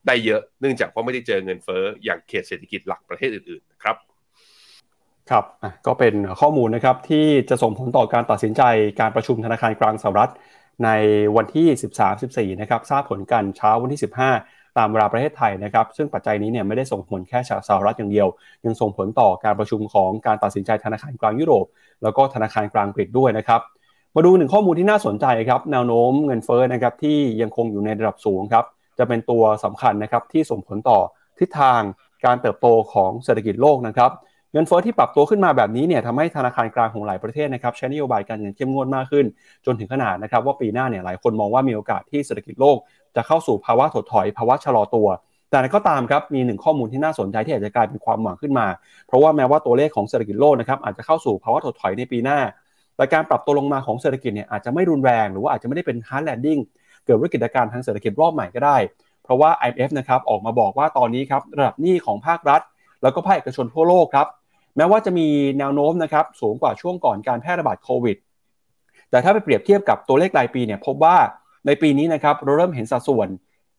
ได้เยอะเนื่องจากว่าไม่ได้เจอเงินเฟ้ออย่างเขตเศรษฐกิจหลักประเทศอื่นๆครับครับก็เป็นข้อมูลนะครับที่จะส่งผลต่อการตัดสินใจการประชุมธนาคารกลางสหรัฐในวันที่ 13-14 นะครับทราบผลกันเช้าวันที่ 15 ตามเวลาประเทศไทยนะครับซึ่งปัจจัยนี้เนี่ยไม่ได้ส่งผลแค่สหรัฐอย่างเดียวยังส่งผลต่อการประชุมของการตัดสินใจธนาคารกลางยุโรปแล้วก็ธนาคารกลางอังกฤษด้วยนะครับมาดูหนึ่งข้อมูลที่น่าสนใจครับแนวโน้มเงินเฟ้อนะครับที่ยังคงอยู่ในระดับสูงครับจะเป็นตัวสำคัญนะครับที่ส่งผลต่อทิศทางการเติบโตของเศรษฐกิจโลกนะครับเงินเฟ้อที่ปรับตัวขึ้นมาแบบนี้เนี่ยทำให้ธนาคารกลางของหลายประเทศนะครับใช้นโยบายการเงินเข้มงวดมากขึ้นจนถึงขนาดนะครับว่าปีหน้าเนี่ยหลายคนมองว่ามีโอกาสที่เศรษฐกิจโลกจะเข้าสู่ภาวะถดถอยภาวะชะลอตัวแต่ก็ตามครับมีหนึ่งข้อมูลที่น่าสนใจที่อาจจะกลายเป็นความหวังขึ้นมาเพราะว่าแม้ว่าตัวเลขของเศรษฐกิจโลกนะครับอาจจะเข้าสู่ภาวะถดถอยในปีหน้าแต่การปรับตัวลงมาของเศรษฐกิจเนี่ยอาจจะไม่รุนแรงหรือว่าอาจจะไม่ได้เป็น hard landingเกิดวิกฤตการณ์ทางเศรษฐกิจรอบใหม่ก็ได้เพราะว่า IMF นะครับออกมาบอกว่าตอนนี้ครับระดับหนี้ของภาครัฐแล้วก็ภาคเอกชนทั่วโลกครับแม้ว่าจะมีแนวโน้มนะครับสูงกว่าช่วงก่อนการแพร่ระบาดโควิดแต่ถ้าไปเปรียบเทียบกับตัวเลขรายปีเนี่ยพบว่าในปีนี้นะครับเราเริ่มเห็นสัดส่วน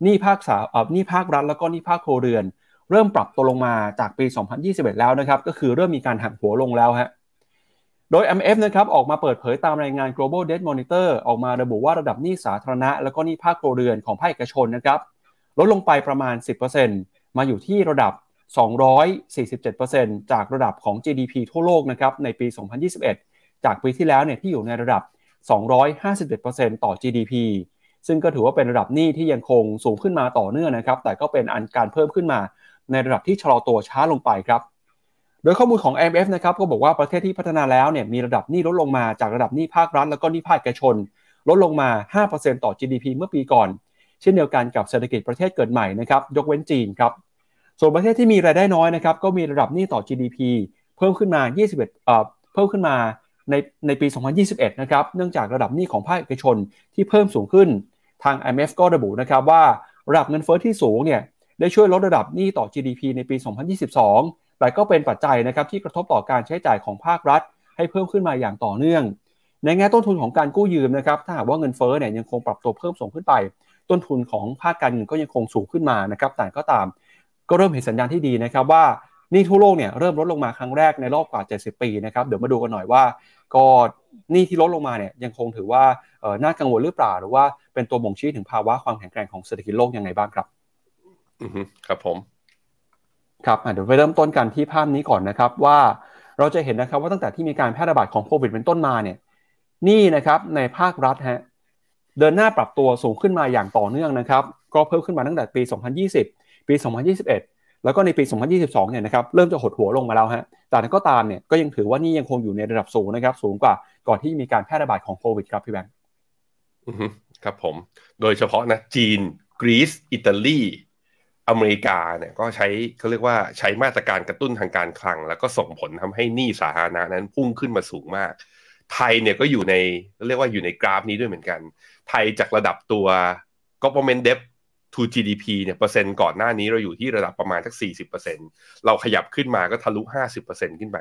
หนี้ภาครัฐแล้วก็หนี้ภาคครัวเรือนเริ่มปรับตัวลงมาจากปี2021แล้วนะครับก็คือเริ่มมีการหักหัวลงแล้วฮะโดย IMF นะครับออกมาเปิดเผยตามรายงาน Global Debt Monitor ออกมาระบุว่าระดับหนี้สาธารณะแล้วก็หนี้ภาคครัวเรือนของภาคเอกชนนะครับลดลงไปประมาณ 10% มาอยู่ที่ระดับ 247% จากระดับของ GDP ทั่วโลกนะครับในปี 2021 จากปีที่แล้วเนี่ยที่อยู่ในระดับ 257% ต่อ GDP ซึ่งก็ถือว่าเป็นระดับหนี้ที่ยังคงสูงขึ้นมาต่อเนื่องนะครับแต่ก็เป็นการเพิ่มขึ้นมา ในระดับที่ชะลอตัวช้าลงไปครับโดยข้อมูลของ IMF นะครับก็บอกว่าประเทศที่พัฒนาแล้วเนี่ยมีระดับหนี้ลดลงมาจากระดับหนี้ภาครัฐแล้วก็หนี้ภาคเอกชนลดลงมา 5% ต่อ GDP เมื่อปีก่อนเช่นเดียวกันกับเศรษฐกิจประเทศเกิดใหม่นะครับยกเว้นจีนครับส่วนประเทศที่มีรายได้น้อยนะครับก็มีระดับหนี้ต่อ GDP เพิ่มขึ้นมาในปี2021นะครับเนื่องจากระดับหนี้ของภาคเอกชนที่เพิ่มสูงขึ้นทาง IMF ก็ระบุนะครับว่าระดับเงินเฟ้อที่สูงเนี่ยได้ช่วยลดระดับหนี้ต่อ GDP ในปี2022แต่ก็เป็นปัจจัยนะครับที่กระทบต่อการใช้จ่ายของภาครัฐให้เพิ่มขึ้นมาอย่างต่อเนื่องในแง่ต้นทุนของการกู้ยืมนะครับถ้าหากว่าเงินเฟ้อเนี่ยยังคงปรับตัวเพิ่มสูงขึ้นไปต้นทุนของภาคการเงินก็ยังคงสูงขึ้นมานะครับแต่ก็ตามก็เริ่มเห็นสัญญาณที่ดีนะครับว่าหนี้ทั่วโลกเนี่ยเริ่มลดลงมาครั้งแรกในรอบกว่า70ปีนะครับเดี๋ยวมาดูกันหน่อยว่าก็หนี้ที่ลดลงมาเนี่ยยังคงถือว่าน่ากังวลหรือเปล่าหรือว่าเป็นตัวบ่งชี้ถึงภาวะความแข็งแกร่งของเศรษฐกิจโลกยังไงบ้างครับอือฮึครับผมครับเดี๋ยวไปเริ่มต้นกันที่ภาพนี้ก่อนนะครับว่าเราจะเห็นนะครับว่าตั้งแต่ที่มีการแพร่ระบาดของโควิดเป็นต้นมาเนี่ยหนี้นะครับในภาครัฐฮะเดินหน้าปรับตัวสูงขึ้นมาอย่างต่อเนื่องนะครับก็เพิ่มขึ้นมาตั้งแต่ปี2020ปี2021แล้วก็ในปี2022เนี่ยนะครับเริ่มจะหดหัวลงมาแล้วฮะแต่ก็ตามเนี่ยก็ยังถือว่านี่ยังคงอยู่ในระดับสูงนะครับสูงกว่าก่อนที่มีการแพร่ระบาดของโควิดครับพี่แบงค์อือฮึครับผมโดยเฉพาะนะจีนกรีซอิตาลีอเมริกาเนี่ยก็ใช้เขาเรียกว่าใช้มาตรการกระตุ้นทางการคลังแล้วก็ส่งผลทำให้หนี้สาธารณะนั้นพุ่งขึ้นมาสูงมากไทยเนี่ยก็อยู่ในเรียกว่าอยู่ในกราฟนี้ด้วยเหมือนกันไทยจากระดับตัว government debt to GDP เนี่ยเปอร์เซ็นต์ก่อนหน้านี้เราอยู่ที่ระดับประมาณสัก 40% เราขยับขึ้นมาก็ทะลุ 50% ขึ้นไป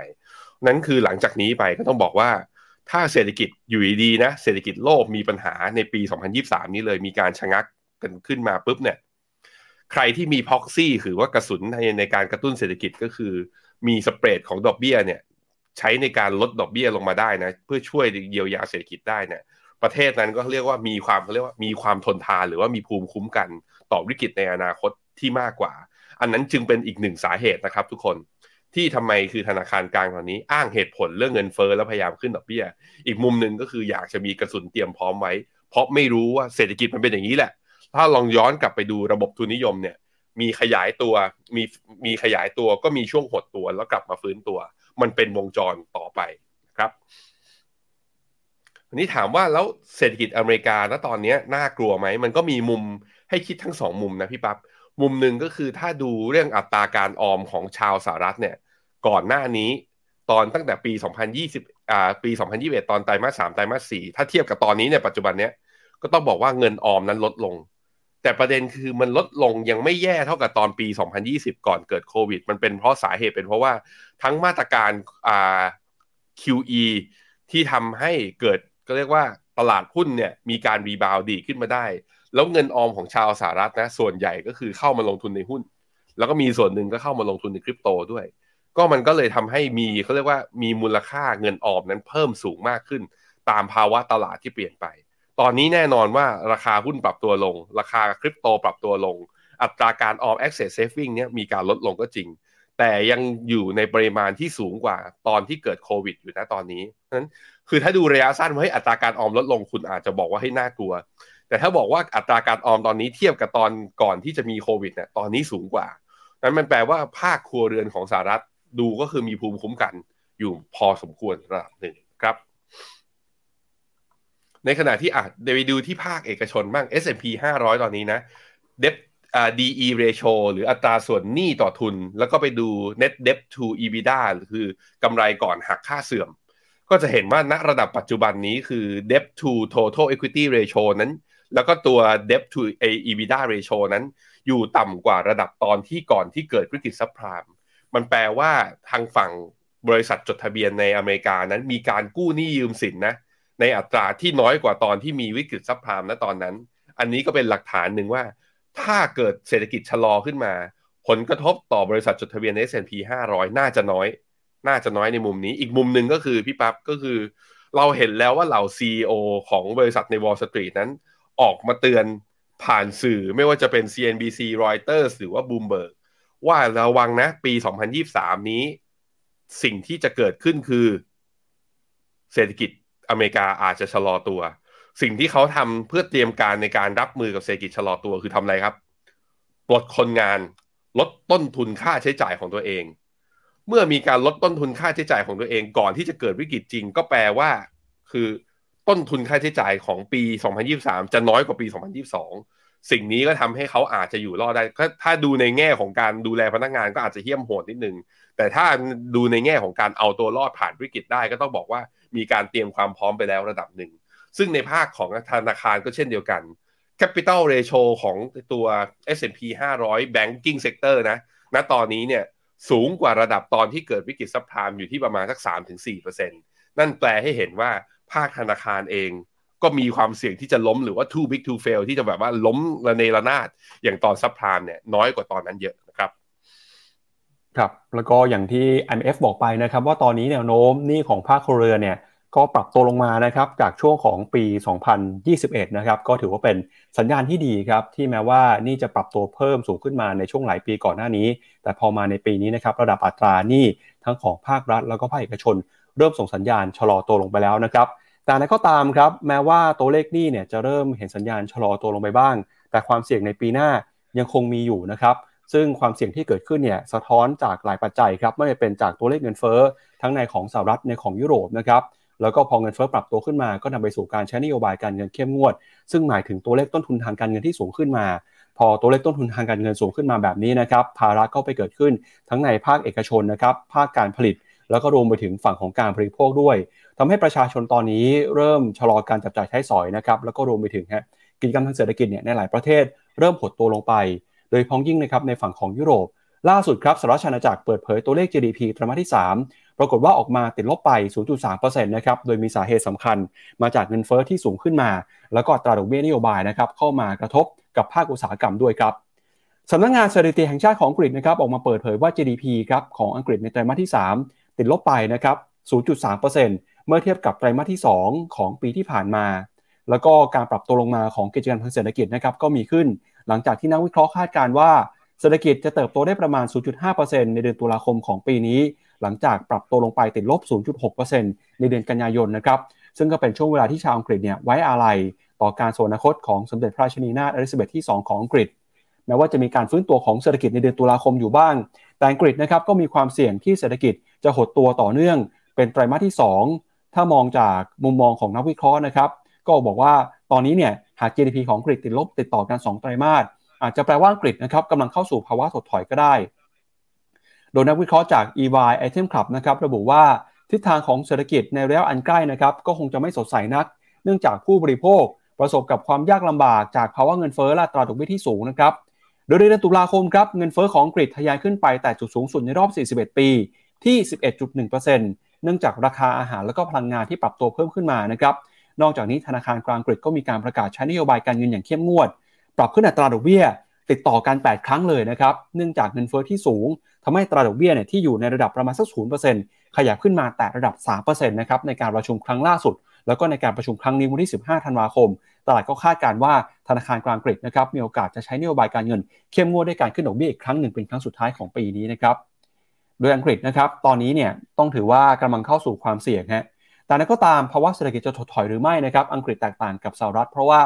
นั่นคือหลังจากนี้ไปก็ต้องบอกว่าถ้าเศรษฐกิจอยู่ดีๆนะเศรษฐกิจโลกมีปัญหาในปี2023นี้เลยมีการชะงักกันขึ้นมาปุ๊บเนี่ยใครที่มีพ็อกซี่หรือว่ากระสุนในการกระตุ้นเศรษฐกิจก็คือมีสเปรดของดอกเบี้ยเนี่ยใช้ในการลดดอกเบี้ยลงมาได้นะเพื่อช่วยเยียวยาเศรษฐกิจได้เนี่ยประเทศนั้นก็เรียกว่ามีความทนทานหรือว่ามีภูมิคุ้มกันต่อวิกฤตในอนาคตที่มากกว่าอันนั้นจึงเป็นอีกหนึ่งสาเหตุนะครับทุกคนที่ทำไมคือธนาคารกลางตอนนี้อ้างเหตุผลเรื่องเงินเฟ้อแล้วพยายามขึ้นดอกเบี้ยอีกมุมนึงก็คืออยากจะมีกระสุนเตรียมพร้อมไว้เพราะไม่รู้ว่าเศรษฐกิจมันเป็นอย่างนี้แหละถ้าลองย้อนกลับไปดูระบบทุนนิยมเนี่ยมีขยายตัวมีขยายตัวก็มีช่วงหดตัวแล้วกลับมาฟื้นตัวมันเป็นวงจรต่อไปนะครับอันนี้ถามว่าแล้วเศรษฐกิจอเมริกาณตอนนี้น่ากลัวไหมมันก็มีมุมให้คิดทั้งสองมุมนะพี่ปั๊บมุมหนึ่งก็คือถ้าดูเรื่องอัตราการออมของชาวสหรัฐเนี่ยก่อนหน้านี้ตอนตั้งแต่ปี2021ตอนไตรมาส3ไตรมาส4ถ้าเทียบกับตอนนี้เนี่ยปัจจุบันเนี้ยก็ต้องบอกว่าเงินออมนั้นลดลงแต่ประเด็นคือมันลดลงยังไม่แย่เท่ากับตอนปี2020ก่อนเกิดโควิดมันเป็นเพราะสาเหตุเป็นเพราะว่าทั้งมาตรการQE ที่ทำให้เกิดก็เรียกว่าตลาดหุ้นเนี่ยมีการรีบาวด์ดีขึ้นมาได้แล้วเงินออมของชาวสหรัฐนะส่วนใหญ่ก็คือเข้ามาลงทุนในหุ้นแล้วก็มีส่วนหนึ่งก็เข้ามาลงทุนในคริปโตด้วยก็มันก็เลยทำให้มีเขาเรียกว่ามีมูลค่าเงินออมนั้นเพิ่มสูงมากขึ้นตามภาวะตลาดที่เปลี่ยนไปตอนนี้แน่นอนว่าราคาหุ้นปรับตัวลงราคาคริปโตปรับตัวลงอัตราการออม Access Saving เนี่ยมีการลดลงก็จริงแต่ยังอยู่ในปริมาณที่สูงกว่าตอนที่เกิดโควิดอยู่นะตอนนี้นั้นคือถ้าดูระยะสั้นว่าให้อัตราการออมลดลงคุณอาจจะบอกว่าให้น่ากลัวแต่ถ้าบอกว่าอัตราการออมตอนนี้เทียบกับตอนก่อนที่จะมีโควิดเนี่ยตอนนี้สูงกว่านั้นมันแปลว่าภาคครัวเรือนของสหรัฐดูก็คือมีภูมิคุ้มกันอยู่พอสมควรระดับหนึ่งครับในขณะที่เดี๋ยวไปดูที่ภาคเอกชนบ้าง S&P 500 ตอนนี้นะ Debt DE ratio หรืออัตราส่วนหนี้ต่อทุนแล้วก็ไปดู Net Debt to EBITDA คือกำไรก่อนหักค่าเสื่อมก็จะเห็นว่าณระดับปัจจุบันนี้คือ Debt to Total Equity ratio นั้นแล้วก็ตัว Debt to EBITDA ratio นั้นอยู่ต่ำกว่าระดับตอนที่ก่อนที่เกิดวิกฤตซับไพรม์มันแปลว่าทางฝั่งบริษัทจดทะเบียนในอเมริกานั้นมีการกู้หนี้ยืมสินนะในอัตราที่น้อยกว่าตอนที่มีวิกฤตซับไพรม์ณตอนนั้นอันนี้ก็เป็นหลักฐานหนึ่งว่าถ้าเกิดเศรษฐกิจชะลอขึ้นมาผลกระทบต่อบริษัทจดทะเบียนใน S&P 500น่าจะน้อยในมุมนี้อีกมุมหนึ่งก็คือพี่ปั๊บก็คือเราเห็นแล้วว่าเหล่า CEO ของบริษัทใน Wall Street นั้นออกมาเตือนผ่านสื่อไม่ว่าจะเป็น CNBC Reuters หรือว่า Bloomberg ว่าระวังนะปี2023นี้สิ่งที่จะเกิดขึ้นคือเศรษฐกิจอเมริกาอาจจะชะลอตัวสิ่งที่เขาทำเพื่อเตรียมการในการรับมือกับเศรษฐกิจชะลอตัวคือทำอะไรครับปลดคนงาน ลดต้นทุนค่าใช้จ่ายของตัวเองเมื่อมีการลดต้นทุนค่าใช้จ่ายของตัวเองก่อนที่จะเกิดวิกฤตจริงก็แปลว่าคือต้นทุนค่าใช้จ่ายของปี2023จะน้อยกว่าปี2022สิ่งนี้ก็ทำให้เขาอาจจะอยู่รอดได้ถ้าดูในแง่ของการดูแลพนักงานก็อาจจะเหี้ยมโหดนิดนึงแต่ถ้าดูในแง่ของการเอาตัวรอดผ่านวิกฤตได้ก็ต้องบอกว่ามีการเตรียมความพร้อมไปแล้วระดับหนึ่งซึ่งในภาคของธนาคารก็เช่นเดียวกัน Capital Ratio ของตัว S&P 500 Banking Sector นะณตอนนี้เนี่ยสูงกว่าระดับตอนที่เกิดวิกฤตซับไพรม์อยู่ที่ประมาณสัก 3-4% นั่นแปลให้เห็นว่าภาคธนาคารเองก็มีความเสี่ยงที่จะล้มหรือว่า too big to fail ที่จะแบบว่าล้มระเนระนาดอย่างตอนซับไพรม์เนี่ยน้อยกว่าตอนนั้นเยอะนะครับครับแล้วก็อย่างที่ IMF บอกไปนะครับว่าตอนนี้แนวโน้มหนี้ของภาคครัวเรือนเนี่ยก็ปรับตัวลงมานะครับจากช่วงของปี2021นะครับก็ถือว่าเป็นสัญญาณที่ดีครับที่แม้ว่านี่จะปรับตัวเพิ่มสูงขึ้นมาในช่วงหลายปีก่อนหน้านี้แต่พอมาในปีนี้นะครับระดับอัตราหนี้ทั้งของภาครัฐแล้วก็ภาคเอกชนเริ่มส่งสัญญาณชะลอตัวลงไปแล้วนะครับแต่นั้นก็ตามครับแม้ว่าตัวเลขหนี้เนี่ยจะเริ่มเห็นสัญญาณชะลอตัวลงไปบ้างแต่ความเสี่ยงในปีหน้ายังคงมีอยู่นะครับซึ่งความเสี่ยงที่เกิดขึ้นเนี่ยสะท้อนจากหลายปัจจัยครับไม่ว่าจะเป็นจากตัวเลขเงินเฟ้อทั้งในของสหรัฐในของยุโรปนะครับแล้วก็พอเงินเฟ้อปรับตัวขึ้นมาก็นำไปสู่การใช้นโยบายการเงินเข้มงวดซึ่งหมายถึงตัวเลขต้นทุนทางการเงินที่สูงขึ้นมาพอตัวเลขต้นทุนทางการเงินสูงขึ้นมาแบบนี้นะครับภาระก็ไปเกิดขึ้นทั้งในภาคเอกชนนะครับภาคการผลิตแล้วก็รวมไปถึงฝั่งของการบริโภคด้วยทำให้ประชาชนตอนนี้เริ่มชะลอการจับจ่ายใช้สอยนะครับแล้วก็รวมไปถึงกิจกรรมทางเศรษฐกิจเนี่ยในหลายประเทศเริ่มหดตัวลงไปโดยพ้องยิ่งนะครับในฝั่งของยุโรปล่าสุดครับสหราชอาณาจักรเปิดเผยตัวเลข GDP ไตรมาสที่3ปรากฏว่าออกมาติดลบไป 0.3% นะครับโดยมีสาเหตุสำคัญมาจากเงินเฟ้อที่สูงขึ้นมาแล้วก็อัตราดอกเบี้ยนโยบายนะครับเข้ามากระทบกับภาคอุตสาหกรรมด้วยครับสำนักงานสถิติแห่งชาติของอังกฤษนะครับออกมาเปิดเผยว่า GDP ครับของอังกฤษในไตรมาสที่3ติดลบไปนะครับ 0.3% เมื่อเทียบกับไตรมาสที่2ของปีที่ผ่านมาแล้วก็การปรับตัวลงมาของกิจการทางเศรษฐกิจนะครับก็มีขึ้นหลังจากที่นักวิเคราะห์คาดการณ์ว่าเศรษฐกิจจะเติบโตได้ประมาณ 0.5% ในเดือนตุลาคมของปีนี้หลังจากปรับตัวลงไปติดลบ 0.6% ในเดือนกันยายนนะครับซึ่งก็เป็นช่วงเวลาที่ชาวอังกฤษเนี่ยไว้อาลัยต่อการสู่อนาคตของสมเด็จพระราชินีนาถอลิซาเบธที่ 2 ของอังกฤษแม้ว่าจะมีการฟื้นตัวของเศรษฐกิจในเดือนตุลาคมอยู่บ้างแต่อังกฤษนะครับก็มีความเสี่ยงที่เศรษฐกิจจะหดตัวต่อเนื่องเป็นไตรมาสที่ 2ถ้ามองจากมุมมองของนักวิเคราะห์นะครับก็บอกว่าตอนนี้เนี่ยหาก GDP ของอังกฤษติดลบติดต่อกัน2ไตรมาสอาจจะแปลว่าอังกฤษนะครับกำลังเข้าสู่ภาวะถดถอยก็ได้โดยนักวิเคราะห์จาก EY Item Club นะครับระบุว่าทิศทางของเศรษฐกิจในระยะอันใกล้นะครับก็คงจะไม่สดใสนักเนื่องจากผู้บริโภคประสบกับความยากลำบากจากภาวะเงินเฟ้อและอัตราดอกเบี้ยที่สูงนะครับโดยในเดือนตุลาคมครับเงินเฟ้อของอังกฤษทะยานขึ้นไปแต่จุดสูงสุดในรอบ41ปีที่ 11.1% เนื่องจากราคาอาหารและก็พลังงานที่ปรับตัวเพิ่มขึ้นมานะครับนอกจากนี้ธนาคารกลางอังกฤษก็มีการประกาศใช้นโยบายการเงินอย่างเข้มงวดปรับขึ้นอัตราดอกเบี้ยติดต่อกัน8ครั้งเลยนะครับเนื่องจากเงินเฟ้อที่สูงทำให้อัตราดอกเบี้ยเนี่ยที่อยู่ในระดับประมาณสัก 0% ขยับขึ้นมาแต่ระดับ 3% นะครับในการประชุมครั้งล่าสุดแล้วก็ในการประชุมครั้งนี้วันที่15ธันวาคมตลาดก็คาดการณ์ว่าธนาคารกลางอังกฤษนะครับมีโอกาสจะใช้นโยบายการเงินเข้มงวดด้วยการขึ้นดอกเบี้ยอีกครั้งหนึ่งเป็นครั้งสุดท้ายของปีนี้นะครับโดยอังกฤษนะครับตอนนี้เนี่ยต้องถือว่ากำลังเข้าสู่ความเสี่ยงฮะแต่นั้นก็ตามภาวะเศรษฐกิจจะถดถอยหรือไม่นะครับอังกฤษแตกต่างกับสหรัฐเพราะว่า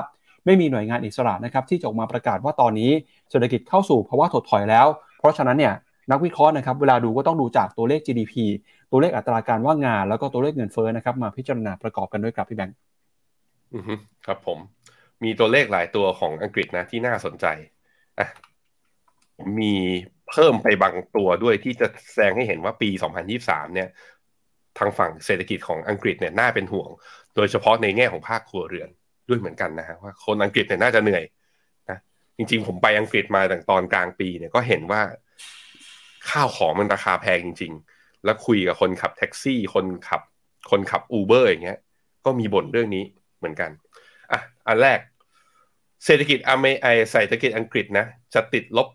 ไม่มีหน่วยงานอิสระนะครับที่จะออกมาประกาศว่าตอนนี้เศรษฐกิจเข้าสู่ภาวะถดถอยแล้วเพราะฉะนั้นเนี่ยนักวิเคราะห์นะครับเวลาดูก็ต้องดูจากตัวเลข GDP ตัวเลขอัตราการว่างงานแล้วก็ตัวเลขเงินเฟ้อนะครับมาพิจารณาประกอบกันด้วยครับพี่แบงค์ครับผมมีตัวเลขหลายตัวของอังกฤษนะที่น่าสนใจมีเพิ่มไปบางตัวด้วยที่จะแสดงให้เห็นว่าปี2023เนี่ยทางฝั่งเศรษฐกิจของอังกฤษเนี่ยน่าเป็นห่วงโดยเฉพาะในแง่ของภาคครัวเรือนด้วยเหมือนกันนะฮะว่าคนอังกฤษเนี่ยน่าจะเหนื่อยนะจริงๆผมไปอังกฤษมาตั้งตอนกลางปีเนี่ยก็เห็นว่าข้าวของมันราคาแพงจริงๆแล้วคุยกับคนขับแท็กซี่คนขับ Uber อย่างเงี้ยก็มีบ่นเรื่องนี้เหมือนกันอันแรกเศรษฐกิจอังกฤษนะจะติดลบ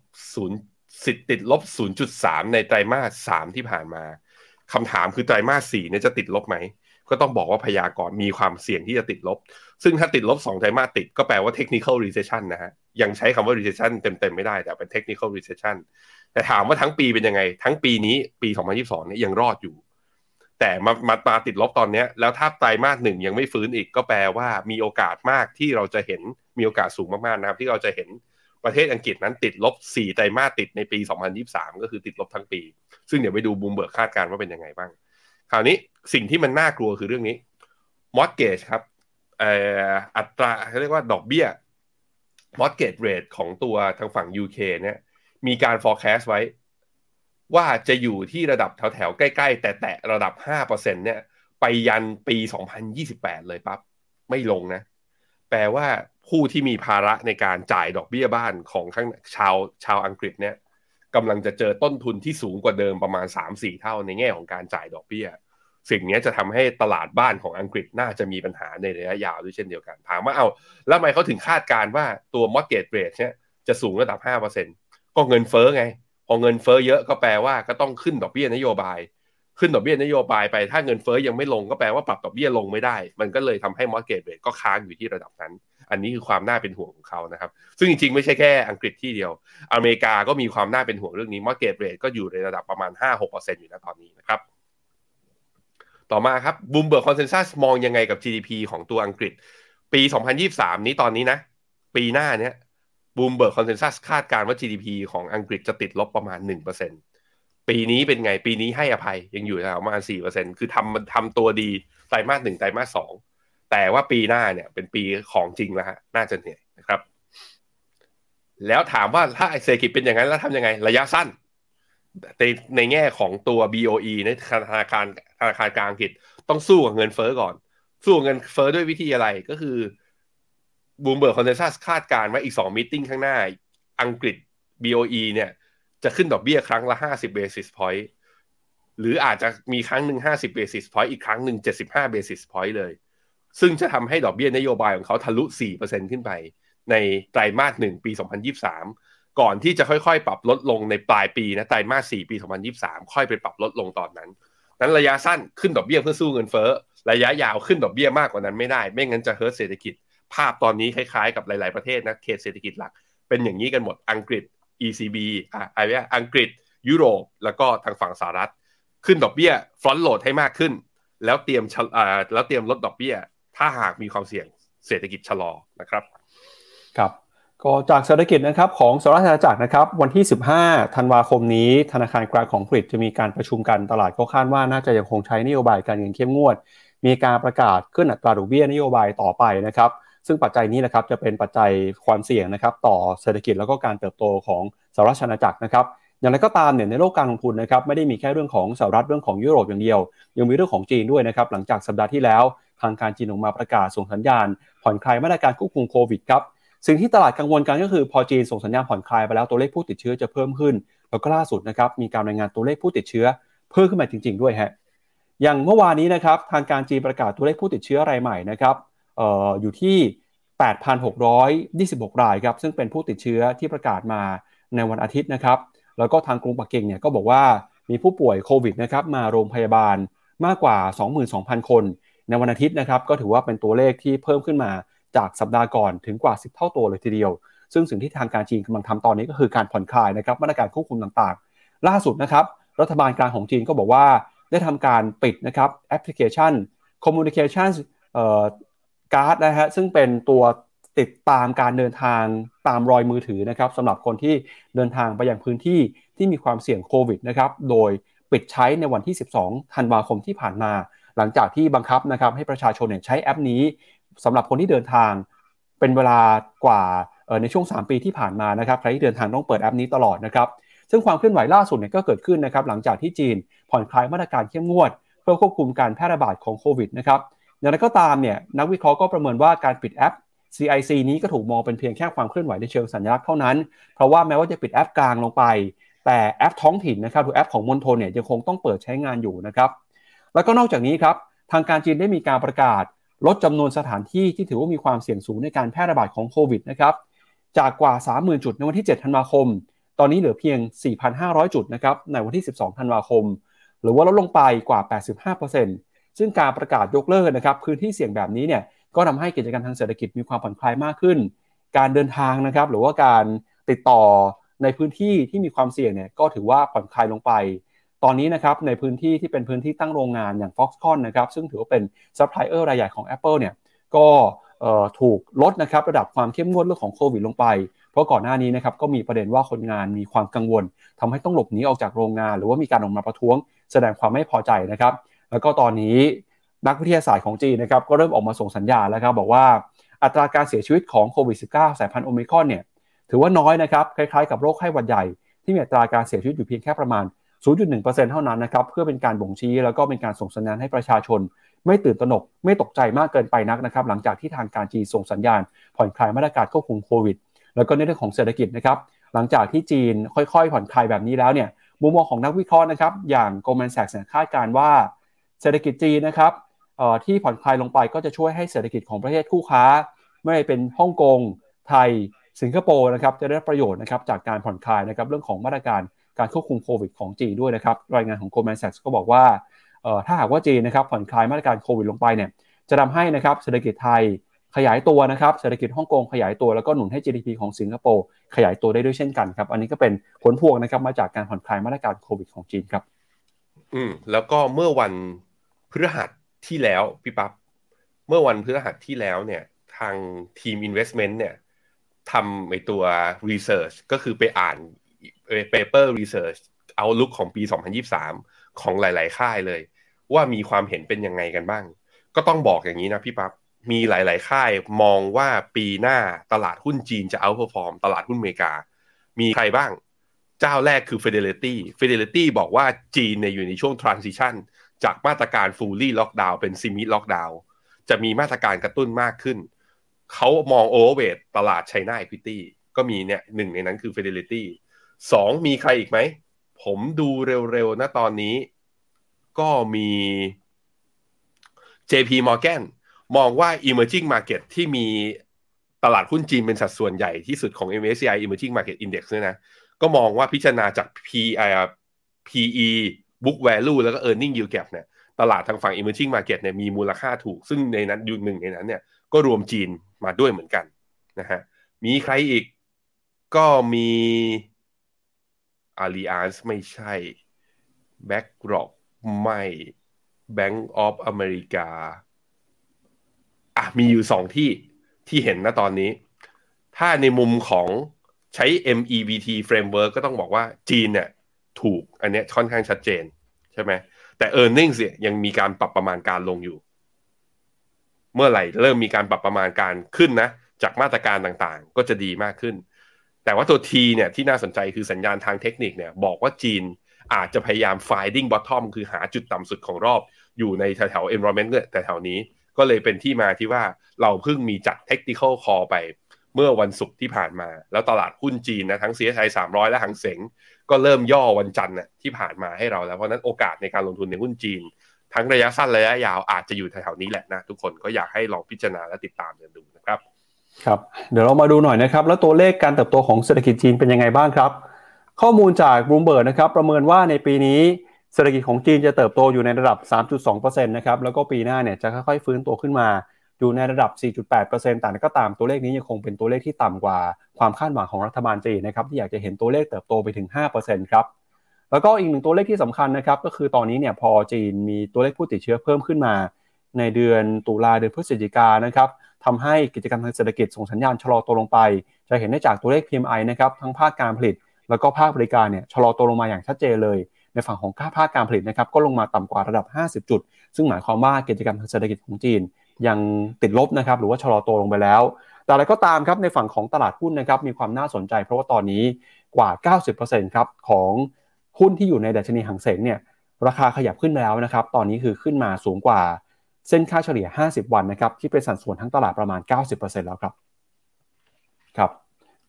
0.3 ในไตรมาส3ที่ผ่านมาคำถามคือไตรมาส4เนี่ยจะติดลบไหมก็ต้องบอกว่าพยากรณ์มีความเสี่ยงที่จะติดลบซึ่งถ้าติดลบ2ไตรมาสติดก็แปลว่า Technical Recession นะฮะยังใช้คำว่า Recession เต็มไม่ได้แต่เป็น Technical Recession แต่ถามว่าทั้งปีเป็นยังไงทั้งปีนี้ปี2022เนี่ยยังรอดอยู่แต่มาติดลบตอนนี้แล้วถ้าไตรมาส1ยังไม่ฟื้นอีกก็แปลว่ามีโอกาสสูงมากๆนะครับที่เราจะเห็น ประเทศอังกฤษนั้นติดลบ4ไตรมาสติดในปี2023ก็คือติดลบทั้งปีซึ่งเดี๋ยวไปดู Bloomberg คาดการณ์ว่าเป็นยังไงบ้างคราวนี้สิ่งที่มันน่ากลัวคือเรื่องนี้ mortgage ครับอัตราเขาเรียกว่าดอกเบี้ย mortgage rate ของตัวทางฝั่ง UK เนี่ยมีการ forecast ไว้ว่าจะอยู่ที่ระดับแถวๆใกล้ๆแต่ระดับ 5% เนี่ยไปยันปี2028เลยปั๊บไม่ลงนะแปลว่าผู้ที่มีภาระในการจ่ายดอกเบี้ยบ้านของข้างชาวอังกฤษเนี่ยกำลังจะเจอต้นทุนที่สูงกว่าเดิมประมาณ 3-4 เท่าในแง่ของการจ่ายดอกเบี้ยสิ่งนี้จะทำให้ตลาดบ้านของอังกฤษน่าจะมีปัญหาในระยะยาวด้วยเช่นเดียวกันถามว่าเอาแล้วทำไมเขาถึงคาดการณ์ว่าตัว mortgage rate เนี่ยจะสูงระดับ 5% ก็เงินเฟ้อไงพอเงินเฟ้อเยอะก็แปลว่าก็ต้องขึ้นดอกเบี้ยนโยบายขึ้นดอกเบี้ยนโยบายไปถ้าเงินเฟ้อยังไม่ลงก็แปลว่าปรับดอกเบี้ยลงไม่ได้มันก็เลยทำให้ mortgage rate ก็ค้างอยู่ที่ระดับนั้นอันนี้คือความน่าเป็นห่วงของเขานะครับซึ่งจริงๆไม่ใช่แค่อังกฤษที่เดียวอเมริกาก็มีความน่าเป็นห่วงเรื่องนี้ mortgage rate ก็อยู่ในระดับประมาณ 5-6% อยู่ณตอนนี้นะครับต่อมาครับ Bloomberg Consensus มองยังไงกับ GDP ของตัวอังกฤษปี2023นี้ตอนนี้นะปีหน้าเนี้ย Bloomberg Consensus คาดการณ์ว่า GDP ของอังกฤษจะติดลบประมาณ 1% ปีนี้เป็นไงปีนี้ให้อภัยยังอยู่ประมาณ 4% คือทำตัวดีไตรมาส1ไตรมาส2แต่ว่าปีหน้าเนี่ยเป็นปีของจริงแล้วฮะน่าจะเหนื่อยนะครับแล้วถามว่าถ้าเศรษฐกิจเป็นอย่างนั้นแล้วทำยังไงระยะสั้นในแง่ของตัว BOE นะธนาคารกลางอังกฤษต้องสู้กับเงินเฟ้อก่อนสู้เงินเฟ้อด้วยวิธีอะไรก็คือ Bloomberg Consensus คาดการณ์ว่าอีก2มีตติ้งข้างหน้าอังกฤษ BOE เนี่ยจะขึ้นดอกเบี้ยครั้งละ50 basis point หรืออาจจะมีครั้งหนึ่ง50 basis point อีกครั้งหนึ่ง75 basis point เลยซึ่งจะทำให้ดอกเบี้ยนโยบายของเขาทะลุ 4% ขึ้นไปในไตรมาส1ปี2023ก่อนที่จะค่อยๆปรับลดลงในปลายปีนะไตรมาส4ปี2023ค่อยไปปรับลดลงตอนนั้นระยะสั้นขึ้นดอกเบี้ยเพื่อสู้เงินเฟ้อระยะยาวขึ้นดอกเบี้ยมากกว่านั้นไม่ได้ไม่งั้นจะเฮิร์ตเศรษฐกิจภาพตอนนี้คล้ายๆกับหลายๆประเทศนะเขตเศรษฐกิจหลักเป็นอย่างนี้กันหมดอังกฤษ ECB อังกฤษยุโรปแล้วก็ทางฝั่งสหรัฐขึ้นดอกเบี้ยฟรอนต์โหลดให้มากขึ้นแล้วเตรียมลดดอกเบี้ยถ้าหากมีความเสี่ยงเศรษฐกิจชะลอนะครับครับก็จากเศรษฐกิจนะครับของสหรัฐอเมริกานะครับวันที่15ธันวาคมนี้ธนาคารกลางของอังกฤษจะมีการประชุมกันตลาดก็คาดว่าน่าจะยังคงใช้นโยบายการเงินเข้มงวดมีการประกาศขึ้นอัตราดอกเบี้ยนโยบายต่อไปนะครับซึ่งปัจจัยนี้นะครับจะเป็นปัจจัยความเสี่ยงนะครับต่อเศรษฐกิจแล้วก็การเติบโตของสหรัฐอเมริกานะครับอย่างไรก็ตามเนี่ยในโลกการลงทุนนะครับไม่ได้มีแค่เรื่องของสหรัฐเรื่องของยุโรปอย่างเดียวยังมีเรื่องของจีนด้วยนะครับหลังจากสัปดาห์ที่แล้วทางการจีนออกมาประกาศส่งสัญญาณผ่อนคลายมาตรการควบคุมโควิดครับสิ่งที่ตลาดกังวลกันก็คือพอจีนส่งสัญญาณผ่อนคลายไปแล้วตัวเลขผู้ติดเชื้อจะเพิ่มขึ้นแล้วก็ล่าสุดนะครับมีการรายงานตัวเลขผู้ติดเชื้อเพิ่มขึ้นมาจริงๆด้วยฮะอย่างเมื่อวานนี้นะครับทางการจีนประกาศตัวเลขผู้ติดเชื้อรายใหม่นะครับอยู่ที่ 8,626 รายครับซึ่งเป็นผู้ติดเชื้อที่ประกาศมาในวันอาทิตย์นะครับแล้วก็ทางกรุงปักกิ่งเนี่ยก็บอกว่ามีผู้ป่วยโควิดนะครับมาโรงพยาบาลมากกว่า 22,000 คนในวันอาทิตย์นะครับก็ถือว่าเป็นตัวเลขที่เพิ่มขึ้นมาจากสัปดาห์ก่อนถึงกว่า10เท่าตัวเลยทีเดียวซึ่งสิ่งที่ทางการจีนกำลังทำตอนนี้ก็คือการผ่อนคลายนะครับมาตรการควบคุมต่างๆล่าสุดนะครับรัฐบาลกลางของจีนก็บอกว่าได้ทำการปิดนะครับแอปพลิเคชัน Communication Card นะฮะซึ่งเป็นตัวติดตามการเดินทางตามรอยมือถือนะครับสำหรับคนที่เดินทางไปยังพื้นที่ที่มีความเสี่ยงโควิดนะครับโดยปิดใช้ในวันที่12ธันวาคมที่ผ่านมาหลังจากที่บังคับนะครับให้ประชาชนใช้แอปนี้สำหรับคนที่เดินทางเป็นเวลากว่าในช่วง3ปีที่ผ่านมานะครับใครที่เดินทางต้องเปิดแอปนี้ตลอดนะครับซึ่งความเคลื่อนไหวล่าสุดเนี่ยก็เกิดขึ้นนะครับหลังจากที่จีนผ่อนคลายมาตรการเข้มงวดเพื่อควบคุมการแพร่ระบาดของโควิดนะครับอย่างไรก็ตามเนี่ยนักวิเคราะห์ก็ประเมินว่าการปิดแอป CIC นี้ก็ถูกมองเป็นเพียงแค่ความเคลื่อนไหวในเชิงสัญลักษณ์เท่านั้นเพราะว่าแม้ว่าจะปิดแอปกลางลงไปแต่แอปท้องถิ่นนะครับหรือแอปของมณฑลเนี่ยยังคงต้องเปิดใช้งานอยู่นะครับแล้วก็นอกจากนี้ครับทางการจีนได้มีการประกาศลดจำนวนสถานที่ที่ถือว่ามีความเสี่ยงสูงในการแพร่ระบาดของโควิดนะครับจากกว่า 30,000 จุดในวันที่7ธันวาคมตอนนี้เหลือเพียง 4,500 จุดนะครับในวันที่12ธันวาคมหรือว่าลดลงไปกว่า 85% ซึ่งการประกาศยกเลิกนะครับพื้นที่เสี่ยงแบบนี้เนี่ยก็ทำให้กิจกรรมทางเศรษฐกิจมีความผ่อนคลายมากขึ้นการเดินทางนะครับหรือว่าการติดต่อในพื้นที่ที่มีความเสี่ยงเนี่ยก็ถือว่าผ่อนคลายลงไปตอนนี้นะครับในพื้นที่ที่เป็นพื้นที่ตั้งโรงงานอย่าง Foxconn นะครับซึ่งถือว่าเป็นซัพพลายเออร์รายใหญ่ของ Apple เนี่ยก็ถูกลดนะครับระดับความเข้มงวดเรื่องของโควิดลงไป เพราะก่อนหน้านี้นะครับก็มีประเด็นว่าคนงานมีความกังวลทำให้ต้องหลบหนีออกจากโรงงานหรือว่ามีการออกมาประท้วงแสดงความไม่พอใจนะครับแล้วก็ตอนนี้นักวิทยาศาสตร์ของจีนนะครับก็เริ่มออกมาส่งสัญญาณแล้วครับบอกว่าอัตราการเสียชีวิตของโควิด -19 สายพันธุ์โอไมครอนเนี่ยถือว่าน้อยนะครับคล้ายๆกับโรคไข้หวัดใหญ่ที่มีอัตราการเสียชีวิตอยู่เพียงแค่ประมาณ 0.1% เท่านั้นนะครับเพื่อเป็นการบ่งชี้แล้วก็เป็นการส่งสัญญาณให้ประชาชนไม่ตื่นตระหนกไม่ตกใจมากเกินไปนักนะครับหลังจากที่ทางการจีนส่งสัญญาณผ่อนคลายมาตรการควบคุมโควิดแล้วก็ในเรื่องของเศรษฐกิจนะครับหลังจากที่จีนค่อยๆผ่อนคลายแบบนี้แล้วเนี่ยมุมมองของนักวิเคราะห์นะครับอย่าง Goldman Sachs คาดการณ์ว่าเศรษฐกิจจีนนะครับที่ผ่อนคลายลงไปก็จะช่วยให้เศรษฐกิจของประเทศคู่ค้าไม่ว่าจะเป็นฮ่องกงไทยสิงคโปร์นะครับจะได้ประโยชน์นะครับจากการผ่อนคลายนะครับเรื่องของมาตรการการควบคุมโควิดของจีนด้วยนะครับรายงานของ Goldman Sachs ก็บอกว่าถ้าหากว่าจีนนะครับผ่อนคลายมาตรการโควิดลงไปเนี่ยจะทำให้นะครับเศรษฐกิจไทยขยายตัวนะครับเศรษฐกิจฮ่องกงขยายตัวแล้วก็หนุนให้ GDP ของสิงคโปร์ขยายตัวได้ด้วยเช่นกันครับอันนี้ก็เป็นผลพวงนะครับมาจากการผ่อนคลายมาตรการโควิดของจีนครับแล้วก็เมื่อวันพฤหัสที่แล้วพี่ปั๊บเมื่อวันพฤหัสที่แล้วเนี่ยทางทีม investment เนี่ยทำในตัว research ก็คือไปอ่าน paper research outlook ของปี2023ของหลายๆค่ายเลยว่ามีความเห็นเป็นยังไงกันบ้างก็ต้องบอกอย่างนี้นะพี่ปั๊บมีหลายๆค่ายมองว่าปีหน้าตลาดหุ้นจีนจะ outperform ตลาดหุ้นอเมริกามีใครบ้างเจ้าแรกคือ Fidelity บอกว่าจีนเนี่ยอยู่ในช่วง transition จากมาตรการ fully lockdown เป็น semi lockdown จะมีมาตรการกระตุ้นมากขึ้นเขามอง overweight ตลาด China Equity ก็มีเนี่ยหนึ่งในนั้นคือ Fidelity 2มีใครอีกไหมผมดูเร็วๆนะตอนนี้ก็มี JP Morgan มองว่า Emerging Market ที่มีตลาดหุ้นจีนเป็นสัดส่วนใหญ่ที่สุดของ MSCI Emerging Market Index เนี่ยนะก็มองว่าพิจารณาจาก PE Book Value แล้วก็ Earning Yield Gap เนี่ยตลาดทางฝั่ง Emerging Market เนี่ยมีมูลค่าถูกซึ่งในนั้นอยู่หนึ่งในนั้นเนี่ยก็รวมจีนมาด้วยเหมือนกันนะฮะมีใครอีกก็มีAlliance ไม่ใช่ BlackRock ไม่ Bank of America มีอยู่2ที่เห็นนะตอนนี้ถ้าในมุมของใช้ MEVT framework ก็ต้องบอกว่าจีนเนี่ยถูกอันเนี้ยค่อนข้างชัดเจนใช่ไหมแต่ earnings เนี่ยยังมีการปรับประมาณการลงอยู่เมื่อไหร่เริ่มมีการปรับประมาณการขึ้นนะจากมาตรการต่างๆก็จะดีมากขึ้นแต่ว่าตัว T เนี่ยที่น่าสนใจคือสัญญาณทางเทคนิคเนี่ยบอกว่าจีนอาจจะพยายาม finding bottom คือหาจุดต่ำสุดของรอบอยู่ในแถวๆ environment เนี่ยแต่แถวนี้ก็เลยเป็นที่มาที่ว่าเราเพิ่งมีจัด Tactical Call ไปเมื่อวันศุกร์ที่ผ่านมาแล้วตลาดหุ้นจีนนะทั้ง CSI 300 และหางเส็งก็เริ่มย่อวันจันทร์น่ะที่ผ่านมาให้เราแล้วเพราะนั้นโอกาสในการลงทุนในหุ้นจีนทั้งระยะสั้นระยะยาวอาจจะอยู่แถวๆนี้แหละนะทุกคนก็อยากให้ลองพิจารณาและติดตามกันดูนะครับครับเดี๋ยวเรามาดูหน่อยนะครับแล้วตัวเลขการเติบโตของเศรษฐกิจจีนเป็นยังไงบ้างครับข้อมูลจาก Bloomberg นะครับประเมินว่าในปีนี้เศรษฐกิจของจีนจะเติบโตอยู่ในระดับ 3.2% นะครับแล้วก็ปีหน้าเนี่ยจะค่อยๆฟื้นตัวขึ้นมาอยู่ในระดับ 4.8% แต่ก็ตามตัวเลขนี้ยังคงเป็นตัวเลขที่ต่ำกว่าความคาดหวังของรัฐบาลจีนนะครับที่อยากจะเห็นตัวเลขเติบโตไปถึง 5% ครับแล้วก็อีกหนึ่งตัวเลขที่สำคัญนะครับก็คือตอนนี้เนี่ยพอจีนมีตัวเลขผู้ติดเชื้อเพิ่มขึ้นมาในเดือนตุลาเดือนพฤศจิกายนนะครับทำให้กิจกรรมทางเศรษฐกิจส่งสัญญาณชะลอตัวลงไปจะเห็นได้จากตัวเลข PMI นะครับทั้งภาคการผลิตแล้วก็ภาคบริการเนี่ยชะลอตัวลงมาอย่างชัดเจนเลยในฝั่งของภาคการผลิตนะครับก็ลงมาต่ำกว่าระดับ50จุดซึ่งหมายความว่ากิจกรรมทางเศรษฐกิจของจีนยังติดลบนะครับหรือว่าชะลอตัวลงไปแล้วแต่อะไรก็ตามครับในฝั่งของตลาดหุ้นนะครับมีความน่าสนใจเพราะว่าตอนนี้กว่า 90% ครับของหุ้นที่อยู่ในดัชนีหางเส็งเนี่ยราคาขยับขึ้นแล้วนะครับตอนนี้คือขึ้นมาสูงกว่าเส้นค่าเฉลี่ย50วันนะครับที่เป็นสัดส่วนทั้งตลาดประมาณ 90% แล้วครับครับ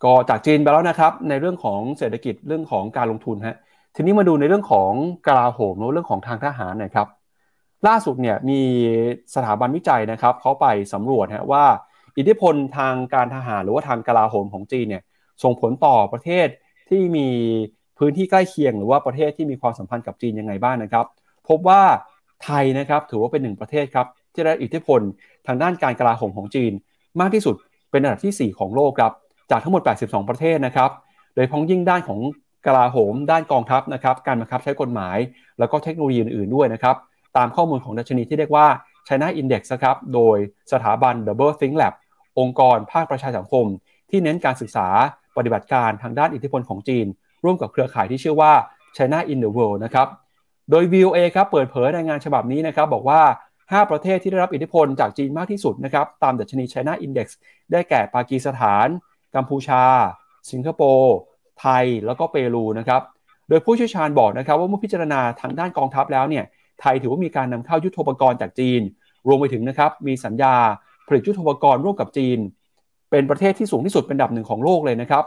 ก็จากจีนไปแล้วนะครับในเรื่องของเศรษฐกิจเรื่องของการลงทุนฮะทีนี้มาดูในเรื่องของกลาโหมเรื่องของทางทหารหน่อยครับล่าสุดเนี่ยมีสถาบันวิจัยนะครับเขาไปสำรวจฮะว่าอิทธิพลทางการทหารหรือว่าทางกลาโหมของจีนเนี่ยส่งผลต่อประเทศที่มีพื้นที่ใกล้เคียงหรือว่าประเทศที่มีความสัมพันธ์กับจีนยังไงบ้างนะครับพบว่าไทยนะครับถือว่าเป็นหนึ่งประเทศครับที่ได้อิทธิพลทางด้านการกลาโหมของจีนมากที่สุดเป็นอันดับที่4ของโลกครับจากทั้งหมด82ประเทศนะครับโดยพ้องยิ่งด้านของกลาโหมด้านกองทัพนะครับการบังคับใช้กฎหมายแล้วก็เทคโนโลยีอื่นๆด้วยนะครับตามข้อมูลของดัชนีที่เรียกว่า China Index นะครับโดยสถาบัน Double Think Lab องค์กรภาคประชาสังคมที่เน้นการศึกษา ปฏิบัติการทางด้านอิทธิพลของจีนร่วมกับเครือข่ายที่ชื่อว่า China Index นะครับโดย VOA ครับเปิดเผยรายงานฉบับนี้นะครับบอกว่า5ประเทศที่ได้รับอิทธิพลจากจีนมากที่สุดนะครับตามดัชนี China Index ได้แก่ปากีสถานกัมพูชาสิงคโปร์ไทยแล้วก็เปรูนะครับโดยผู้เชี่ยวชาญบอกนะครับว่าเมื่อพิจารณาทางด้านกองทัพแล้วเนี่ยไทยถือว่ามีการนำเข้ายุทโธปกรณ์จากจีนรวมไปถึงนะครับมีสัญญาผลิตยุทโธปกรณ์ร่วมกับจีนเป็นประเทศที่สูงที่สุดเป็นอันดับ1ของโลกเลยนะครับ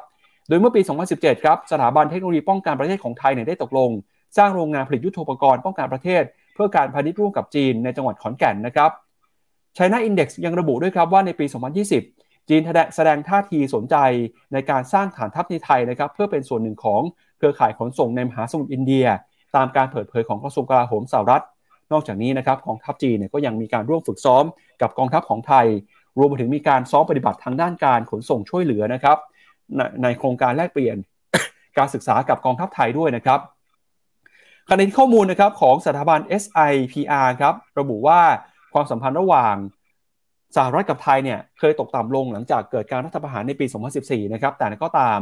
โดยเมื่อปี2017ครับสถาบันเทคโนโลยีป้องกันประเทศของไทยเนี่ยได้ตกลงสร้างโรงงานผลิตยุทโธปกรณ์ป้องกันประเทศเพื่อการพาณิชย์ร่วมกับจีนในจังหวัดขอนแก่นนะครับ China Index ยังระบุด้วยครับว่าในปี2020จีนแสดงท่าทีสนใจในการสร้างฐานทัพในไทยนะครับเพื่อเป็นส่วนหนึ่งของเครือข่ายขนส่งในมหาสมุทรอินเดียตามการเปิดเผยของกระทรวงกลาโหมสหรัฐนอกจากนี้นะครับกองทัพจีนเนี่ยก็ยังมีการร่วมฝึกซ้อมกับกองทัพของไทยรวมไปถึงมีการซ้อมปฏิบัติทางด้านการขนส่งช่วยเหลือนะครับในโครงการแลกเปลี่ยน การศึกษากับกองทัพไทยด้วยนะครับขณะที่ข้อมูลนะครับของสถาบัน SIPR ครับระบุว่าความสัมพันธ์ระหว่างสหรัฐกับไทยเนี่ยเคยตกต่ำลงหลังจากเกิดการรัฐประหารในปี2014นะครับแต่ก็ตาม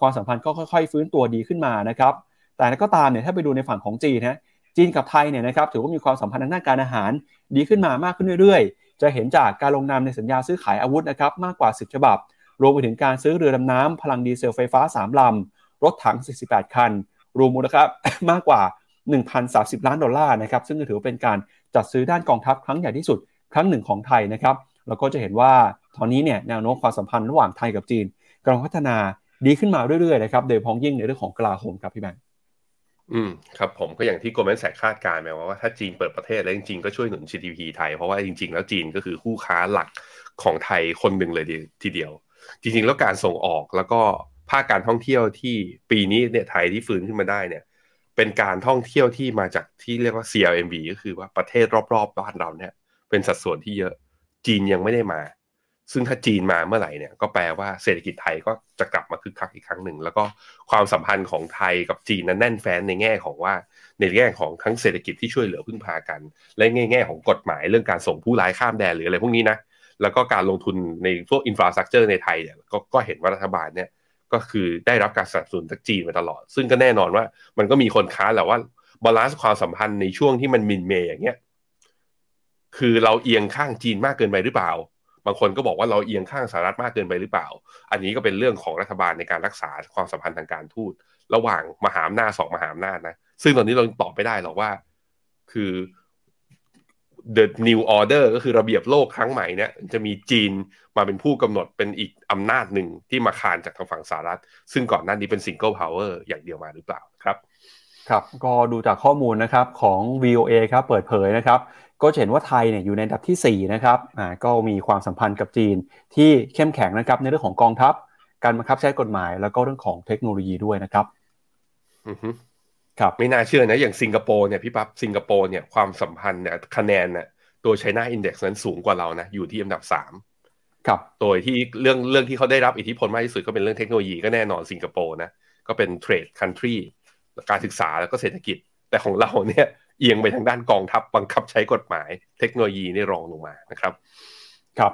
ความสัมพันธ์ก็ค่อยๆฟื้นตัวดีขึ้นมานะครับแต่ก็ตามเนี่ยถ้าไปดูในฝั่งของจีนนะจีนกับไทยเนี่ยนะครับถือว่ามีความสัมพันธ์ทางด้านการอาหารดีขึ้นมามากขึ้นเรื่อยๆจะเห็นจากการลงนามในสัญญาซื้อขายอาวุธนะครับมากกว่า10ฉบับรวมไปถึงการซื้อเรือดำน้ำพลังดีเซลไฟฟ้า3ลำรถถัง48คันรวมมูลค่ามากกว่า1,030 ล้านดอลลาร์นะครับซึ่งถือเป็นการจัดซื้อด้านกองทัพครั้งใหญ่ที่สุดครั้งหนึ่งของไทยนะครับเราก็จะเห็นว่าตอนนี้เนี่ยแนวโน้มความสัมพันธ์ระหว่างไทยกับจีนกำลังพัฒนาดีขึ้นมาเรื่อยๆนะครับโดยพ้องยิ่งในเรื่องของกลาโหมครับพี่แบงค์ครับผมก็อย่างที่โกลแมนแสกคาดการณ์ไว้ว่าถ้าจีนเปิดประเทศแล้วจริงๆก็ช่วยหนุน GDP ไทยเพราะว่าจริงๆแล้วจีนก็คือคู่ค้าหลักของไทยคนหนึ่งเลยทีเดียวจริงๆแล้วการส่งออกแล้วก็ภาคการท่องเที่ยวที่ปีนี้เนี่ยไทยที่ฟื้นขึ้นมาได้เนี่ยเป็นการท่องเที่ยวที่มาจากที่เรียกว่า CLMV ก็คือว่าประเทศรอบๆบ้านเราเนี่ยเป็นสัดส่วนที่เยอะจีนยังไม่ได้มาซึ่งถ้าจีนมาเมื่อไหร่เนี่ยก็แปลว่าเศรษฐกิจไทยก็จะกลับมาคึกคักอีกครั้งหนึ่งแล้วก็ความสัมพันธ์ของไทยกับจีนนั้นแน่นแฟ้นในแง่ของว่าในแง่ของทั้งเศรษฐกิจที่ช่วยเหลือพึ่งพากันและในแง่ของกฎหมายเรื่องการส่งผู้ร้ายข้ามแดนหรืออะไรพวกนี้นะแล้วก็การลงทุนในพวกอินฟราสตรัคเจอร์ในไทยเนี่ยก็เห็นว่ารัฐบาลเนี่ยก็คือได้รับการสนับสนุนจากจีนมาตลอดซึ่งก็แน่นอนว่ามันก็มีคนค้านแหละว่าบาลานซ์ความสัมพันธ์ในช่วงที่มันมินเมย์อย่างเงี้ยคือเราเอียงข้างจีนมากเกินไปหรือเปล่าบางคนก็บอกว่าเราเอียงข้างสหรัฐมากเกินไปหรือเปล่าอันนี้ก็เป็นเรื่องของรัฐบาลในการรักษาความสัมพันธ์ทางการทูตระหว่างมหาอำนาจ2มหาอำนาจนะซึ่งตอนนี้เราตอบไม่ได้หรอกว่าคือ The New Order ก็คือระเบียบโลกครั้งใหม่เนี่ยจะมีจีนมาเป็นผู้กำหนดเป็นอีกอำนาจหนึ่งที่มาคานจากทางฝั่งสหรัฐซึ่งก่อนหน้านี้เป็น Single Power อย่างเดียวมาหรือเปล่าครับครับก็ดูจากข้อมูลนะครับของ VOA ครับเปิดเผยนะครับก็เห็นว่าไทยเนี่ยอยู่ในอันดับที่4นะครับก็มีความสัมพันธ์กับจีนที่เข้มแข็งนะครับในเรื่องของกองทัพการบังคับใช้กฎหมายแล้วก็เรื่องของเทคโนโลยีด้วยนะครับครับไม่น่าเชื่อนะอย่างสิงคโปร์เนี่ยพี่ปั๊บสิงคโปร์เนี่ยความสัมพันธ์เนี่ยคะแนนเนี่ยตัว China Index นั้นสูงกว่าเรานะอยู่ที่อันดับ3ครับโดยที่เรื่องที่เขาได้รับอิทธิพลมากที่สุดก็เป็นเรื่องเทคโนโลยีก็แน่นอนสิงคโปร์นะก็เป็น Trade Country การศึกษาแล้วก็เศรษฐกิจแต่ของเราเนี่ยเอียงไปทางด้านกองทัพบังคับใช้กฎหมายเทคโนโลยีนี่รองลงมานะครับครับ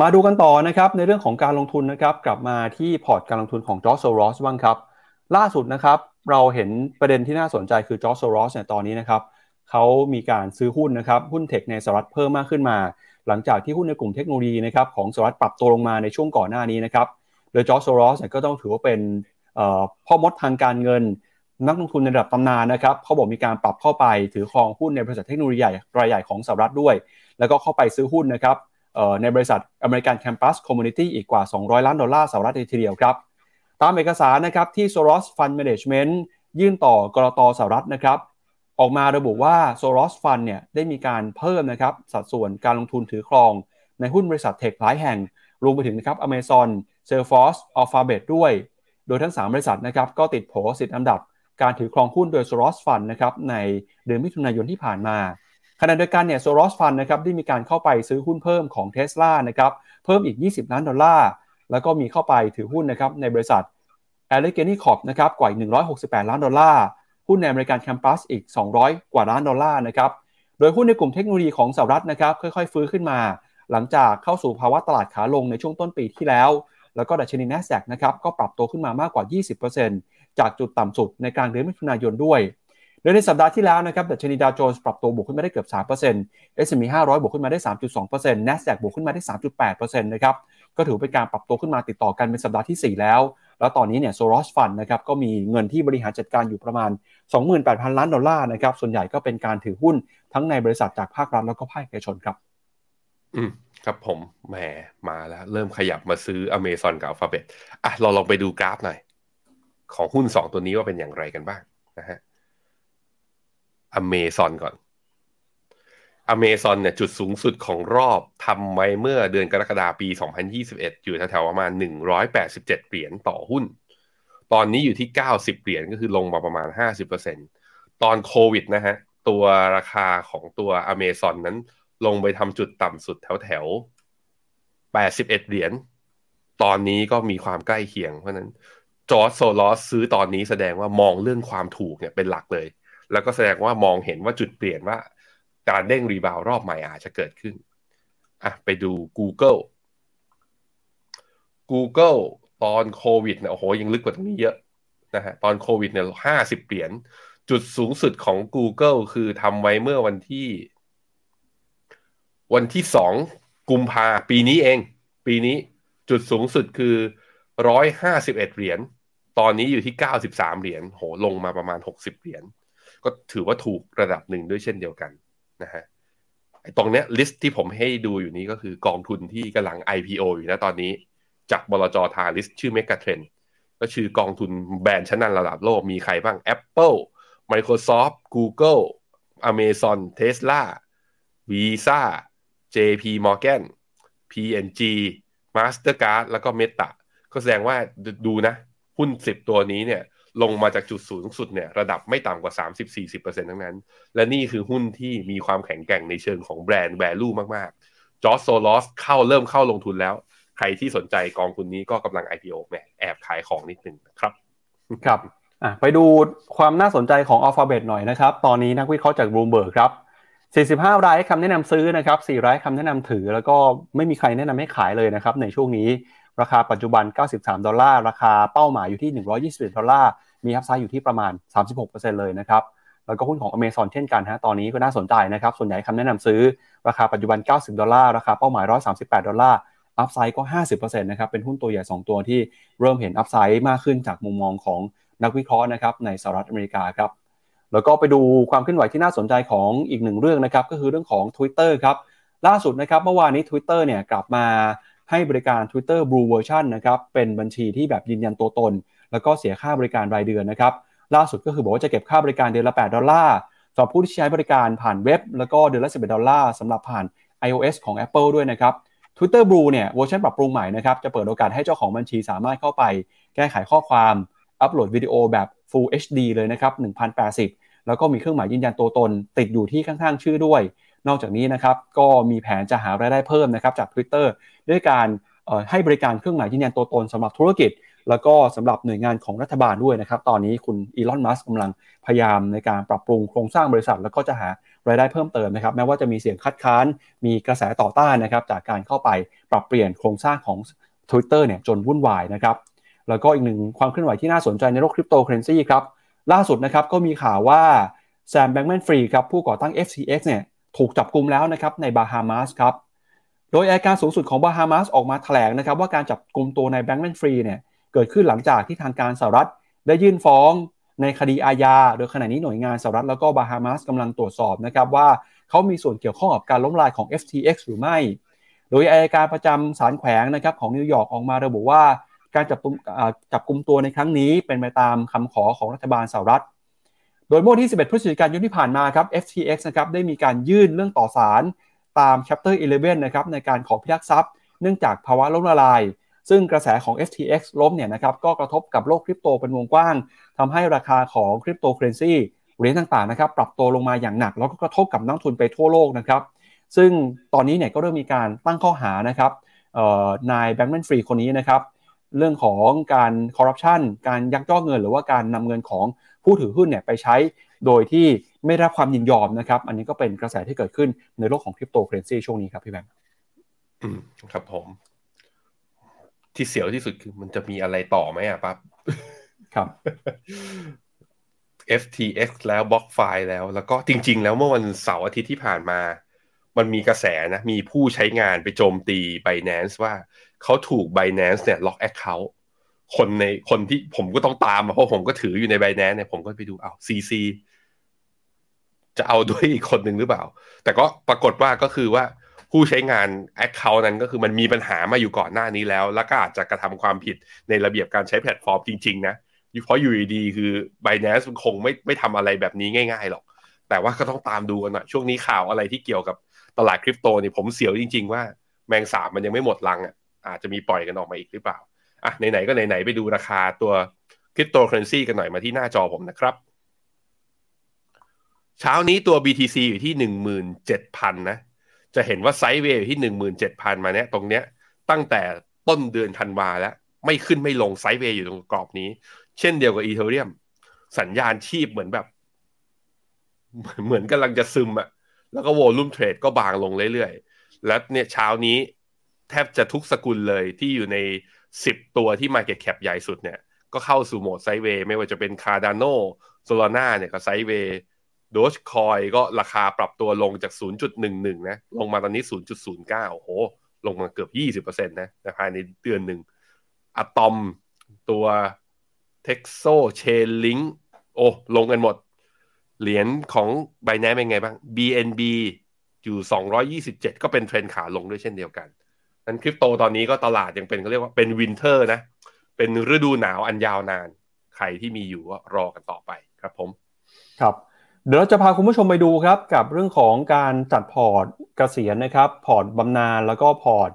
มาดูกันต่อนะครับในเรื่องของการลงทุนนะครับกลับมาที่พอร์ตการลงทุนของจอร์จ โซรอสบ้างครับล่าสุดนะครับเราเห็นประเด็นที่น่าสนใจคือจอร์จ โซรอสเนี่ยตอนนี้นะครับเขามีการซื้อหุ้นนะครับหุ้นเทคในสหรัฐเพิ่มมากขึ้นมาหลังจากที่หุ้นในกลุ่มเทคโนโลยีนะครับของสหรัฐปรับตัวลงมาในช่วงก่อนหน้านี้นะครับโดยจอร์จ โซรอสเนี่ยก็ต้องถือว่าเป็นพ่อมดทางการเงินนักลงทุนในระดับตำนานนะครับเขาบอกมีการปรับเข้าไปถือครองหุ้นในบริษัทเทคโนโลยีใหญ่รายใหญ่ของสหรัฐด้วยแล้วก็เข้าไปซื้อหุ้นนะครับในบริษัท American Campus Community อีกกว่า200ล้านดอลลาร์สหรัฐทีเดียวครับตามเอกสารนะครับที่ Soros Fund Management ยื่นต่อกลต.สหรัฐนะครับออกมาระบุว่า Soros Fund เนี่ยได้มีการเพิ่มนะครับสัดส่วนการลงทุนถือครองในหุ้นบริษัทเทคหลายแห่งรวมไปถึงนะครับ Amazon, Salesforce, Alphabet ด้วยโดยทั้ง3บริษัทนะครับก็ติดโผติดอันดับการถือครองหุ้นโดย Soros Fund นะครับในเดือนมิถุนายนที่ผ่านมาขณะเดียวกันเนี่ย Soros Fund นะครับได้มีการเข้าไปซื้อหุ้นเพิ่มของ Tesla นะครับเพิ่มอีก20ล้านดอลลาร์แล้วก็มีเข้าไปถือหุ้นนะครับในบริษัท Allegheny Corp นะครับกว่า168ล้านดอลลาร์หุ้นใน American Campus อีก200กว่าล้านดอลลาร์นะครับโดยหุ้นในกลุ่มเทคโนโลยีของสหรัฐนะครับค่อยๆฟื้นขึ้นมาหลังจากเข้าสู่ภาวะตลาดขาลงในช่วงต้นปีที่แล้ว แล้วก็ดัชนี Nasdaq นะครับก็ปรับตัวขึ้นมามากกว่า 20% จากจุดต่ำสุดในกลางเดือนมิถุนายนด้วยโดยในสัปดาห์ที่แล้วนะครับดัชนีดาวโจนส์ปรับตัวบวกขึ้นมาได้เกือบ 3% S&P 500บวกขึ้นมาได้ 3.2% Nasdaq บวกขึ้นมาได้ 3.8% นะครับก็ถือเป็นการปรับตัวขึ้นมาติดต่อกันเป็นสัปดาห์ที่4แล้วแล้วตอนนี้เนี่ยโซรอสฟันนะครับก็มีเงินที่บริหารจัดการอยู่ประมาณ 28,000 ล้านดอลลาร์นะครับส่วนใหญ่ก็เป็นการถือหุ้นทั้งในบริษัทจากภาครัฐแล้วก็ภาคเอกชนครับครับผมแหมมาแล้วเริ่มขยับมาซื้อ Amazon กับ Alphabet อ่ะเราลองไปดูกราฟหน่อยของหุ้น2ตัวนี้ว่าเป็นอย่างไรกันบ้างนะฮะ Amazon ก่อน Amazon เนี่ยจุดสูงสุดของรอบทำไว้เมื่อเดือนกรกฎาคมปี2021อยู่แถวๆประมาณ187เหรียญต่อหุ้นตอนนี้อยู่ที่90เหรียญก็คือลงมาประมาณ 50% ตอนโควิดนะฮะตัวราคาของตัว Amazon นั้นลงไปทำจุดต่ำสุดแถวๆ81เหรียญตอนนี้ก็มีความใกล้เคียงเพราะนั้นจอร์จโซลอสซื้อตอนนี้แสดงว่ามองเรื่องความถูกเนี่ยเป็นหลักเลยแล้วก็แสดงว่ามองเห็นว่าจุดเปลี่ยนว่าการเด้งรีบาวด์รอบใหม่อาจจะเกิดขึ้นอ่ะไปดู Google ตอนโควิดเนี่ยโอ้โหยังลึกกว่าตรงนี้เยอะนะฮะตอนโควิดเนี่ย50เหรียญจุดสูงสุดของ Google คือทำไว้เมื่อวันที่2กุมภาปีนี้เองปีนี้จุดสูงสุดคือ151เหรียญตอนนี้อยู่ที่93เหรียญโหลงมาประมาณ60เหรียญก็ถือว่าถูกระดับหนึ่งด้วยเช่นเดียวกันนะฮะไอ้ตรงเนี้ยลิสต์ที่ผมให้ดูอยู่นี้ก็คือกองทุนที่กำลัง IPO อยู่นะตอนนี้จากบลจ.ทาลิสต์ชื่อ Mega Trend ก็ชื่อกองทุนแบรนด์ชั้นนำระดับโลกมีใครบ้าง Apple Microsoft Google Amazon Tesla Visa JP Morgan PNG Mastercard แล้วก็ Meta ก็แสดงว่าดูนะหุ้น10ตัวนี้เนี่ยลงมาจากจุดสูงสุดเนี่ยระดับไม่ต่ำกว่า 30-40% ทั้งนั้นและนี่คือหุ้นที่มีความแข็งแกร่งในเชิงของแบรนด์ value มากๆจอร์จโซลอสเริ่มเข้าลงทุนแล้วใครที่สนใจกองทุนนี้ก็กำลัง IPO แหมแอบขายของนิดนึงนะครับครับไปดูความน่าสนใจของ Alphabet หน่อยนะครับตอนนี้นักวิเคราะห์จาก Bloomberg ครับ45รายคำแนะนำซื้อนะครับ4รายคำแนะนำถือแล้วก็ไม่มีใครแนะนำให้ขายเลยนะครับในช่วงนี้ราคาปัจจุบัน93ดอลลาร์ราคาเป้าหมายอยู่ที่121ดอลลาร์มีอัพไซด์อยู่ที่ประมาณ 36% เลยนะครับแล้วก็หุ้นของ Amazon เช่นกันฮะตอนนี้ก็น่าสนใจนะครับส่วนใหญ่คำแนะนำซื้อราคาปัจจุบัน90ดอลลาร์ราคาเป้าหมาย138ดอลลาร์อัพไซด์ก็ 50% นะครับเป็นหุ้นตัวใหญ่2ตัวที่เริ่มเห็นอัพไซด์มากขึ้นจากมุมมองของนักวิเคราะห์นะครับในสหรัฐอเมริกาครับแล้วก็ไปดูความเคลื่อนไหวที่น่าสนใจของอีกหนึ่งเรื่องนะครับก็คือเรื่องของ Twitter ครับล่าสุดนะครับเมื่อวานนี้ Twitter เนี่ยกลับมาให้บริการ Twitter Blue Version นะครับเป็นบัญชีที่แบบยืนยันตัวตนแล้วก็เสียค่าบริการรายเดือนนะครับล่าสุดก็คือบอกว่าจะเก็บค่าบริการเดือนละ8ดอลลาร์สำหรับผู้ที่ใช้บริการผ่านเว็บแล้วก็เดือนละ11ดอลลาร์สำหรับผ่าน iOS ของ Apple ด้วยนะครับ Twitter Blue เนี่ยเวอร์ชันปรับปรุงใหม่นะครับจะเปิดโอกาสให้เจ้าของบัญชีสามารถเข้าไปแก้ไขข้อความอัปโหลดวิดีโอแบบ Full HD เลยนะครับ 1080 แล้วก็มีเครื่องหมายยืนยันตัวตนติดอยู่ที่ข้างๆชื่อด้วยนอกจากนี้นะครับก็มีแผนจะหารายได้เพิ่มนะครับจาก Twitter ด้วยการให้บริการเครื่องหมายยืนยันตัวตนสำหรับธุรกิจแล้วก็สำหรับหน่วยงานของรัฐบาลด้วยนะครับตอนนี้คุณอีลอนมัสก์กำลังพยายามในการปรับปรุงโครงสร้างบริษัทแล้วก็จะหารายได้เพิ่มเติมนะครับแม้ว่าจะมีเสียงคัดค้านมีกระแสต่อต้านนะครับจากการเข้าไปปรับเปลี่ยนโครงสร้างของ Twitter เนี่ยจนวุ่นวายนะครับแล้วก็อีกหนึ่งความเคลื่อนไหวที่น่าสนใจในโลกคริปโตเคอเรนซีครับล่าสุดนะครับก็มีข่าวว่าแซมแบงค์แมนฟรีครับผู้ก่อตั้ง FTX เนี่ยถูกจับกุมแล้วนะครับในบาฮามาสครับโดยอัยการสูงสุดของบาฮามาสออกมาแถลงนะครับว่าการจับกุมตัวในแบงค์แมนฟรีเนี่ยเกิดขึ้นหลังจากที่ทางการสหรัฐได้ยื่นฟ้องในคดีอาญาโดยขณะนี้หน่วยงานสหรัฐแล้วก็บาฮามาสกำลังตรวจสอบนะครับว่าเขามีส่วนเกี่ยวข้องกับการล้มละลายของ FTX หรือไม่โดยอัยการประจำศาลแขวงนะครับของนิวยอร์กออกมาระบุว่าการจับกุมตัวในครั้งนี้เป็นไปตามคำขอของรัฐบาลสหรัฐโดยเมื่อวันที่11พฤศจิกายนที่ผ่านมาครับ FTX นะครับได้มีการยื่นเรื่องต่อศาลตาม Chapter 11นะครับในการขอพิทักษ์ทรัพย์เนื่องจากภาวะล้มละลายซึ่งกระแสของ FTX ล้มเนี่ยนะครับก็กระทบกับโลกคริปโตเป็นวงกว้างทำให้ราคาของคริปโตเคอเรนซีเหรียญต่างๆนะครับปรับตัวลงมาอย่างหนักแล้วก็กระทบกับนักทุนไปทั่วโลกนะครับซึ่งตอนนี้เนี่ยก็เริ่มมีการตั้งข้อหานะครับนายแบงค์แมนฟรีคนนี้นะครับเรื่องของการคอร์รัปชันการยักยอกเงินหรือว่าการนำเงินของผู้ถือหุ้นเนี่ยไปใช้โดยที่ไม่ได้รับความยินยอมนะครับอันนี้ก็เป็นกระแสที่เกิดขึ้นในโลกของคริปโตเคอเรนซีช่วงนี้ครับพี่แบงค์ครับผม ที่เสียวที่สุดคือมันจะมีอะไรต่อไหมอ่ะปั๊บครับ FTX แล้วบล็อกไฟล์แล้วก็จริงๆแล้วเมื่อวันเสาร์อาทิตย์ที่ผ่านมามันมีกระแสนะมีผู้ใช้งานไปโจมตี Binance ว่าเขาถูก Binance เนี่ยล็อก account คนที่ผมก็ต้องตามเพราะผมก็ถืออยู่ใน Binance เนี่ยผมก็ไปดูอ้าว CC จะเอาด้วยอีกคนนึงหรือเปล่าแต่ก็ปรากฏว่าก็คือว่าผู้ใช้งาน account นั้นก็คือมันมีปัญหามาอยู่ก่อนหน้านี้แล้วก็อาจจะกระทำความผิดในระเบียบการใช้แพลตฟอร์มจริงๆนะเพราะอยู่ดีคือ Binance คงไม่ทำอะไรแบบนี้ง่ายๆหรอกแต่ว่าก็ต้องตามดูกันหน่อยช่วงนี้ข่าวอะไรที่เกี่ยวกับตลาดคริปโตนี่ผมเสียวจริงๆว่าแมงสาบมันยังไม่หมดรังอ่ะอาจจะมีปล่อยกันออกมาอีกหรือเปล่าอ่ะไหนๆก็ไหนๆไปดูราคาตัวคริปโตเคอเรนซีกันหน่อยมาที่หน้าจอผมนะครับเช้านี้ตัว BTC อยู่ที่ 17,000 นะจะเห็นว่าไซด์เวย์อยู่ที่ 17,000 มาเนี่ยตรงเนี้ยตั้งแต่ต้นเดือนธันวาแล้วไม่ขึ้นไม่ลงไซด์เวย์อยู่ตรงกรอบนี้เช่นเดียวกับอีเธอเรียมสัญญาณชีพเหมือนแบบกำลังจะซึมอะแล้วก็วอลุ่มเทรดก็บางลงเรื่อยๆและเนี่ยเช้านี้แทบจะทุกสกุลเลยที่อยู่ใน10ตัวที่ Market Cap ใหญ่สุดเนี่ยก็เข้าสู่โหมดไซด์เวย์ไม่ว่าจะเป็น Cardano Solana เนี่ยก็ไซด์เวย์ Dogecoin ก็ราคาปรับตัวลงจาก 0.11 นะลงมาตอนนี้ 0.09 โอ้โหลงมาเกือบ 20% นะภายในเดือนนึง Atom ตัวTexo Chain Link โอ้ลงกันหมดเหรียญของ Binance เป็นไงบ้าง BNB อยู่227ก็เป็นเทรนขาลงด้วยเช่นเดียวกันนั้นคริปโตตอนนี้ก็ตลาดยังเป็นเขาเรียกว่าเป็นวินเทอร์นะเป็นฤดูหนาวอันยาวนานใครที่มีอยู่ก็รอกันต่อไปครับผมครับเดี๋ยวเราจะพาคุณผู้ชมไปดูครับกับเรื่องของการจัดพอร์ตเกษียณนะครับพอร์ตบำนาญแล้วก็พอร์ต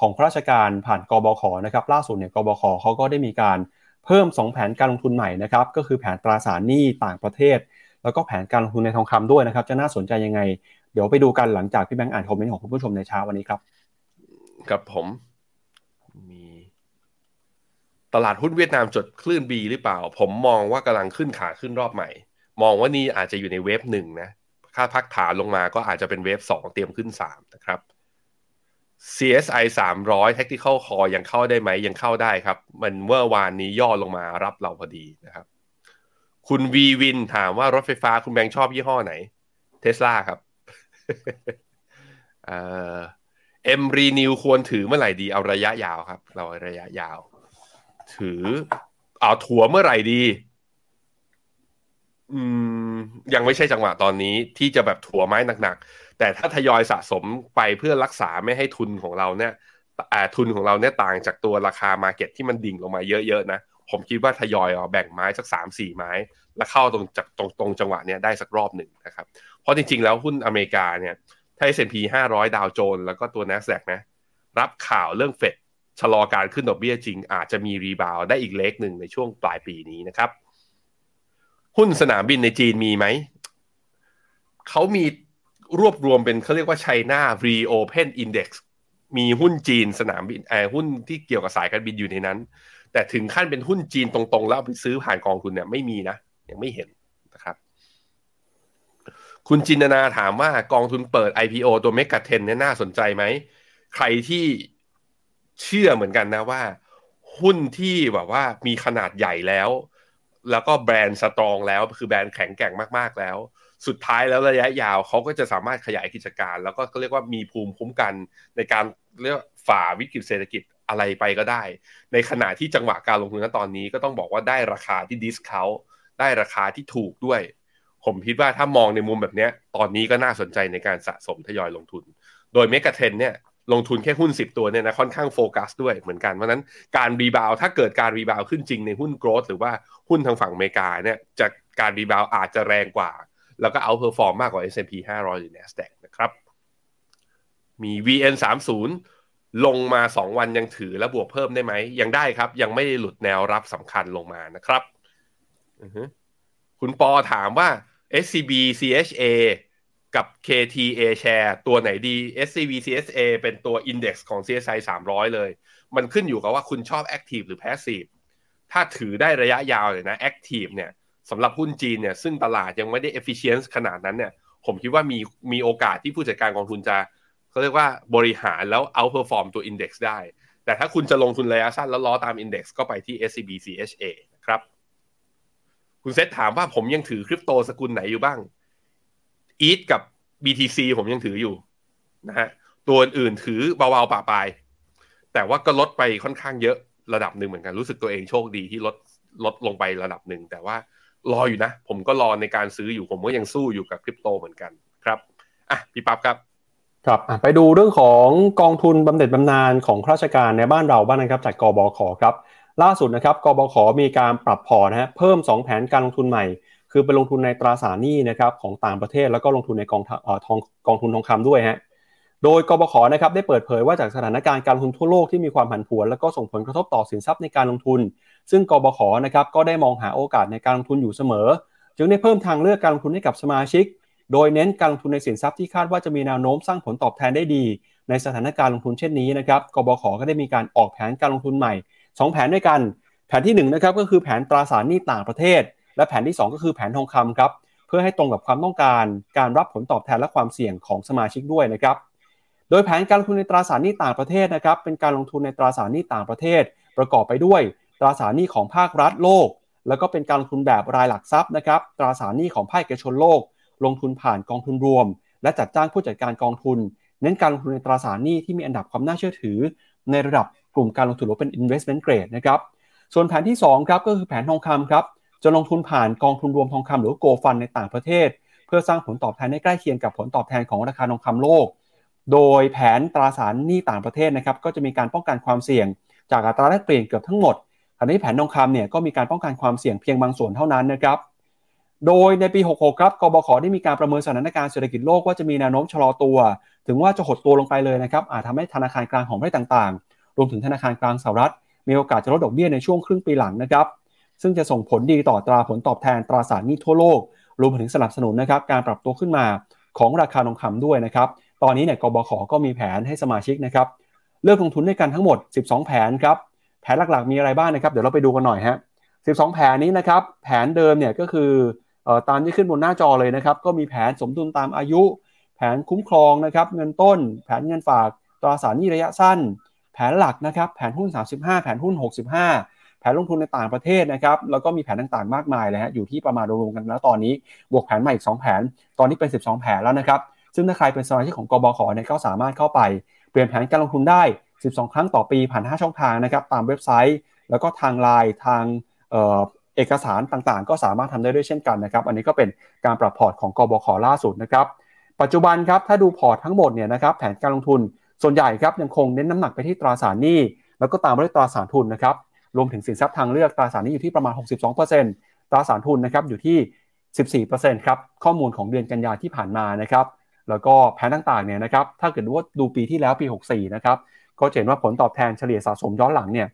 ของข้าราชการผ่านกบข.นะครับล่าสุดเนี่ยกบข.เขาก็ได้มีการเพิ่ม2แผนการลงทุนใหม่นะครับก็คือแผนตราสารหนี้ต่างประเทศแล้วก็แผนการลงทุนในทองคำด้วยนะครับจะน่าสนใจยังไงเดี๋ยวไปดูกันหลังจากพี่แบงค์อ่านคอมเมนต์ของคุณผู้ชมในเช้าวันนี้ครับครับผมมีตลาดหุ้นเวียดนามจดคลื่น B หรือเปล่าผมมองว่ากำลังขึ้นขาขึ้นรอบใหม่มองว่านี่อาจจะอยู่ในเวฟ1นะค่าพักฐานลงมาก็อาจจะเป็นเวฟ2เตรียมขึ้น3นะครับCSI 300 Tactical Call ยังเข้าได้ไหมยังเข้าได้ครับมันเมื่อวานนี้ย่อลงมารับเราพอดีนะครับคุณ VWin ถามว่ารถไฟฟ้าคุณแบงค์ชอบยี่ห้อไหน Tesla ครับ M Renew ควรถือเมื่อไหร่ดีเอาระยะยาวครับเราระยะยาวถือเอาถัวเมื่อไหร่ดียังไม่ใช่จังหวะตอนนี้ที่จะแบบถัวไม้หนักๆแต่ถ้าทยอยสะสมไปเพื่อรักษาไม่ให้ทุนของเราเนี่ยต่างจากตัวราคา market ที่มันดิ่งลงมาเยอะๆนะผมคิดว่าทยอยเอาแบ่งไม้สัก 3-4 ไม้แล้วเข้าตรงจังหวะเนี้ยได้สักรอบหนึ่งนะครับเพราะจริงๆแล้วหุ้นอเมริกาเนี่ยถ้า S&P 500 ดาวโจนส์แล้วก็ตัว Nasdaq นะรับข่าวเรื่องเฟดชะลอการขึ้นดอกเบี้ยจริงอาจจะมีรีบาวด์ได้อีกเล็กนึงในช่วงปลายปีนี้นะครับหุ้นสนามบินในจีนมีไหมเขามีรวบรวมเป็นเขาเรียกว่า China Reopen Index มีหุ้นจีนสนามบินหุ้นที่เกี่ยวกับสายการบินอยู่ในนั้นแต่ถึงขั้นเป็นหุ้นจีนตรงๆแล้วไปซื้อผ่านกองทุนเนี่ยไม่มีนะยังไม่เห็นนะครับคุณจินตนาถามว่ากองทุนเปิด IPO ตัวเมกะเทรนด์เนี่ยน่าสนใจไหมใครที่เชื่อเหมือนกันนะว่าหุ้นที่แบบว่ามีขนาดใหญ่แล้วก็แบรนด์สตรองแล้วคือแบรนด์แข็งแกร่งมากๆแล้วสุดท้ายแล้วระยะยาวเขาก็จะสามารถขยายกิจการแล้วก็เรียกว่ามีภูมิคุ้มกันในการเรียกฝ่าวิกฤตเศรษฐกิจอะไรไปก็ได้ในขณะที่จังหวะการลงทุนณตอนนี้ก็ต้องบอกว่าได้ราคาที่ดิสเคาท์ได้ราคาที่ถูกด้วยผมคิดว่าถ้ามองในมุมแบบนี้ตอนนี้ก็น่าสนใจในการสะสมทยอยลงทุนโดยเมกะเทรนด์เนี่ยลงทุนแค่หุ้น10ตัวเนี่ยนะค่อนข้างโฟกัสด้วยเหมือนกันเพราะนั้นการรีบาวถ้าเกิดการรีบาวขึ้นจริงในหุ้นโกรทหรือว่าหุ้นทางฝั่งอเมริกาเนี่ยจากการรีบาวอาจจะแรงกว่าแล้วก็เอาท์เพอร์ฟอร์มมากกว่า S&P 500 หรือ Nasdaq นะครับมี VN30 ลงมา2วันยังถือและบวกเพิ่มได้ไหมยังได้ครับยังไม่ได้หลุดแนวรับสำคัญลงมานะครับคุณปอถามว่า SCB CHAกับ KTA Share ตัวไหนดี SCB CSA เป็นตัว Index ของ CSI 300 เลยมันขึ้นอยู่กับว่าคุณชอบ Active หรือ Passive ถ้าถือได้ระยะยาวเลยนะ Active เนี่ยสำหรับหุ้นจีนเนี่ยซึ่งตลาดยังไม่ได้ Efficient ขนาดนั้นเนี่ยผมคิดว่ามีโอกาสที่ผู้จัดการกองทุนจะเขาเรียกว่าบริหารแล้ว Outperform ตัว Index ได้แต่ แต่ถ้าคุณจะลงทุนระยะสั้นแล้วล้อตาม Index ก็ไปที่ SCB CHA นะครับคุณเซตถามว่าผมยังถือคริปโตสกุลไหนอยู่บ้าง ETH กับ BTC ผมยังถืออยู่นะฮะตัวอื่นถือเบาๆปะปายแต่ว่าก็ลดไปค่อนข้างเยอะระดับหนึ่งเหมือนกันรู้สึกตัวเองโชคดีที่ลดลงไประดับหนึ่งแต่ว่ารออยู่นะผมก็รอในการซื้ออยู่ผมก็ยังสู้อยู่กับคริปโตเหมือนกันครับอ่ะพี่ปั๊บครับครับไปดูเรื่องของกองทุนบำเหน็จบำนาญของข้าราชการในบ้านเราบ้างนะครับจากกบข.ครับล่าสุดนะครับกบข.มีการปรับพอร์ตนะฮะเพิ่ม2แผนการลงทุนใหม่คือไปลงทุนในตราสารหนี้นะครับของต่างประเทศแล้วก็ลงทุนในกองทุนทองคำด้วยฮะโดยกบข.นะครับได้เปิดเผยว่าจากสถานการณ์การลงทุนทั่วโลกที่มีความผันผวนแล้วก็ส่งผลกระทบต่อสินทรัพย์ในการลงทุนซึ่งกบข.นะครับก็ได้มองหาโอกาสในการลงทุนอยู่เสมอจึงได้เพิ่มทางเลือกการลงทุนให้กับสมาชิกโดยเน้นการลงทุนในสินทรัพย์ที่คาดว่าจะมีแนวโน้มสร้างผลตอบแทนได้ดีในสถานการณ์ลงทุนเช่นนี้นะครับกบข.ก็ได้มีการออกแผนการลงทุนใหม่2แผนด้วยกันแผนที่1นะครับก็คือแผนตราสารหนี้ต่างประเทศและแผนที่2ก็คือแผนทองคำครับเพื่อให้ตรงกับความต้องการการรับผลตอบแทนและความเสี่ยงของสมาชิกด้วยนะครับโดยแผนการลงทุนในตราสารหนี้ต่างประเทศนะครับเป็นการลงทุนในตราสารหนี้ต่างประเทศประกอบไปด้วยตราสารหนี้ของภาครัฐโลกแล้วก็เป็นการลงทุนแบบรายหลักทรัพย์นะครับตราสารหนี้ของภาคเอกชนโลกลงทุนผ่านกองทุนรวมและจัดจ้างผู้จัดการกองทุนเน้นการลงทุนในตราสารหนี้ที่มีอันดับความน่าเชื่อถือในระดับกลุ่มการลงทุนหรือเป็น investment grade นะครับส่วนแผนที่2ครับก็คือแผนทองคำครับจะลงทุนผ่านกองทุนรวมทองคำหรือ Gold Fund ในต่างประเทศเพื่อสร้างผลตอบแทนให้ใกล้เคียงกับผลตอบแทนของราคาทองคำโลกโดยแผนตราสารหนี้ต่างประเทศนะครับก็จะมีการป้องกันความเสี่ยงจากอัตราแลกเปลี่ยนเกือบทั้งหมดขณะที่แผนทองคำเนี่ยก็มีการป้องกันความเสี่ยงเพียงบางส่วนเท่านั้นนะครับโดยในปี66ครับกบข.ได้มีการประเมินสถานการณ์เศรษฐกิจโลกว่าจะมีแนวโน้มชะลอตัวถึงว่าจะหดตัวลงไปเลยนะครับอาจทำให้ธนาคารกลางของประเทศต่างๆรวมถึงธนาคารกลางสหรัฐมีโอกาสจะลดดอกเบี้ยในช่วงครึ่งปีหลังนะครับซึ่งจะส่งผลดีต่อตราผลตอบแทนตราสารหนี้ทั่วโลกรวมถึงสนับสนุนนะครับการปรับตัวขึ้นมาของราคาทองคำด้วยนะครับตอนนี้เนี่ยกบข.ก็มีแผนให้สมาชิกนะครับเลือกลงทุนด้วยกันทั้งหมด12แผนครับแผนหลักๆมีอะไรบ้างนะครับเดี๋ยวเราไปดูกันหน่อยฮะ12แผนนี้นะครับแผนเดิมเนี่ยก็คือตามที่ขึ้นบนหน้าจอเลยนะครับก็มีแผนสมดุลตามอายุแผนคุ้มครองนะครับเงินต้นแผนเงินฝากตราสารหนี้ระยะสั้นแผนหลักนะครับแผนหุ้น35แผนหุ้น65แผนลงทุนในต่างประเทศนะครับแล้วก็มีแผนต่างๆมากมายเลยฮะอยู่ที่ประมาณรวมๆกันแล้วตอนนี้บวกแผนใหม่อีก2แผนตอนนี้เป็น12แผนแล้วนะครับซึ่งถ้าใครเป็นสมาชิกของกบข.เนี่ยก็สามารถเข้าไปเปลี่ยนแผนการลงทุนได้12ครั้งต่อปีผ่าน5ช่องทางนะครับตามเว็บไซต์แล้วก็ทาง LINE ทางเอกสารต่างๆก็สามารถทำได้ด้วยเช่นกันนะครับอันนี้ก็เป็นการปรับพอร์ตของกบข.ล่าสุดนะครับปัจจุบันครับถ้าดูพอร์ตทั้งหมดเนี่ยนะครับแผนการลงทุนส่วนใหญ่ครับยังคงเน้นน้ำหนักไปที่ตราสารหนี้แล้วก็ตามด้วยตราสารทุนนะครับรวมถึงสินทรัพย์ทางเลือกตราสารหนี้อยู่ที่ประมาณ 62% ตราสารทุนนะครับอยู่ที่ 14% ครับข้อมูลของเดือนกันยายนที่ผ่านมานะครับแล้วก็แผนต่างๆเนี่ยนะครับถ้าเกิดว่าดูปีที่แล้วปี64นะครับก็เห็นว่าผลตอบแทนเฉลี่ยสะสมย้อนหลังเนี่ย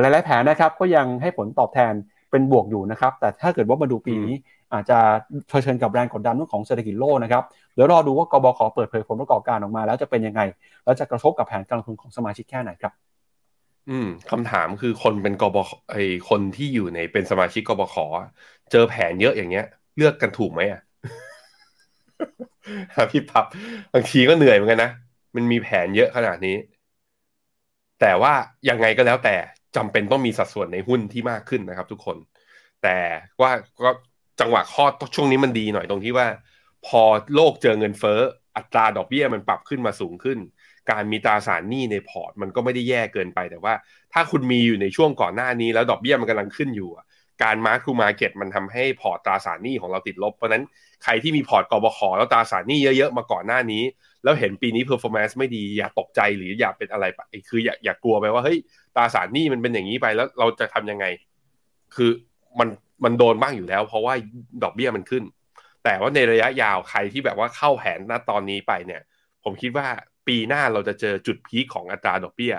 หลายๆแผนนะครับก็ยังให้ผลตอบแทนเป็นบวกอยู่นะครับแต่ถ้าเกิดว่ามาดูปีนี้อาจจะเผชิญกับแรงกดดันเรื่องของเศรษฐกิจโลกนะครับเดี๋ยวรอดูว่ากบข.เปิดเผยผลประกอบการออกมาแล้วจะเป็นยังไงแล้วจะกระทบกับแผนการลงทุนของสมาชิกแค่ไหนครับคำถามคือคนเป็นกบข.ไอ้คนที่อยู่ในเป็นสมาชิกกบข.เจอแผนเยอะอย่างเงี้ยเลือกกันถูกไหมอ่ะพี่พับบางทีก็เหนื่อยเหมือนกันนะมันมีแผนเยอะขนาดนี้แต่ว่ายังไงก็แล้วแต่จำเป็นต้องมีสัดส่วนในหุ้นที่มากขึ้นนะครับทุกคนแต่ว่าก็จังหวะข้อช่วงนี้มันดีหน่อยตรงที่ว่าพอโลกเจอเงินเฟ้ออัตราดอกเบี้ยมันปรับขึ้นมาสูงขึ้นการมีตราสารหนี้ในพอร์ตมันก็ไม่ได้แย่เกินไปแต่ว่าถ้าคุณมีอยู่ในช่วงก่อนหน้านี้แล้วดอกเบี้ยมันกำลังขึ้นอยู่การมาร์คทูมาร์เก็ตมันทำให้พอร์ตตราสารหนี้ของเราติดลบเพราะนั้นใครที่มีพอร์ตกบข.แล้วตราสารหนี้เยอะๆมาก่อนหน้านี้แล้วเห็นปีนี้เพอร์ฟอร์แมนซ์ไม่ดีอย่าตกใจหรืออย่าเป็นอะไรไปคืออย่ากลัวไปว่าเฮ้ยตราสารหนี้มันเป็นอย่างนี้ไปแล้วเราจะทำยังไงคือมันโดนบ้างอยู่แล้วเพราะว่าดอกเบี้ยมันขึ้นแต่ว่าในระยะยาวใครที่แบบว่าเข้าแผนณตอนนี้ไปเนี่ยผมคิดว่าปีหน้าเราจะเจอจุดพีคของอัตราดอกเบี้ย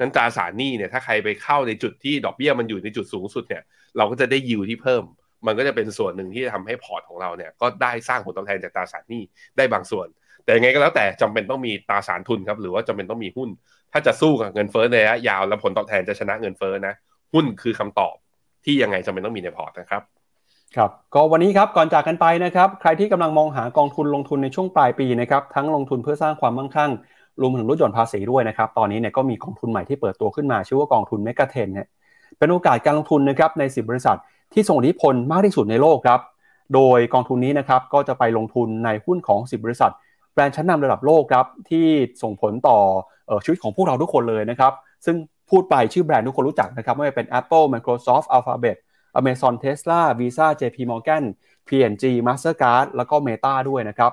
นั้นตราสารหนี้เนี่ยถ้าใครไปเข้าในจุดที่ดอกเบี้ยมันอยู่ในจุดสูงสุดเนี่ยเราก็จะได้ยิวที่เพิ่มมันก็จะเป็นส่วนหนึ่งที่จะทำให้พอร์ตของเราเนี่ยก็ได้สร้างผลตอบแทนจากตราสารหนี้ได้บางส่วนแต่ยังไงก็แล้วแต่จำเป็นต้องมีตราสารทุนครับหรือว่าจำเป็นต้องมีหุ้นถ้าจะสู้กับเงินเฟ้อในระยะยาวและผลตอบแทนจะชนะเงินเฟ้อนะหุ้นคือคำตอบที่ยังไงจำเป็นต้องมีในพอร์ตนะครับครับก็วันนี้ครับก่อนจากกันไปนะครับใครที่กำลังมองหากองทุนลงทุนในช่วงปลายปีนะครับทั้งลงทุนเพื่อสร้างความมั่งคั่ง รวมถึงลดหย่อนภาษีด้วยนะครับตอนนี้เนี่ยก็มีกองทุนใหม่ที่เปิดตัวขึ้นมาชื่อว่ากองทุนเมกะเทนเนี่ยเป็นโอกาสการลงทุนนะครับใน10บริษัทที่ส่งอิทธิพลมากที่สุดในโลกครับโดยกองทุนนี้นะครับก็จะไปลงทุนในหุ้นของ10บริษัทแบรนด์ชั้นนำระดับโลกครับที่ส่งผลต่อชีวิตของพวกเราทุกคนเลยนะครับซึ่งพูดไปชื่อแบรนด์ทุกคนรู้จักนะครับไม่ว่าจะเป็น Apple Microsoft Alphabet Amazon Tesla Visa JP Morgan P&G Mastercard แล้วก็ Meta ด้วยนะครับ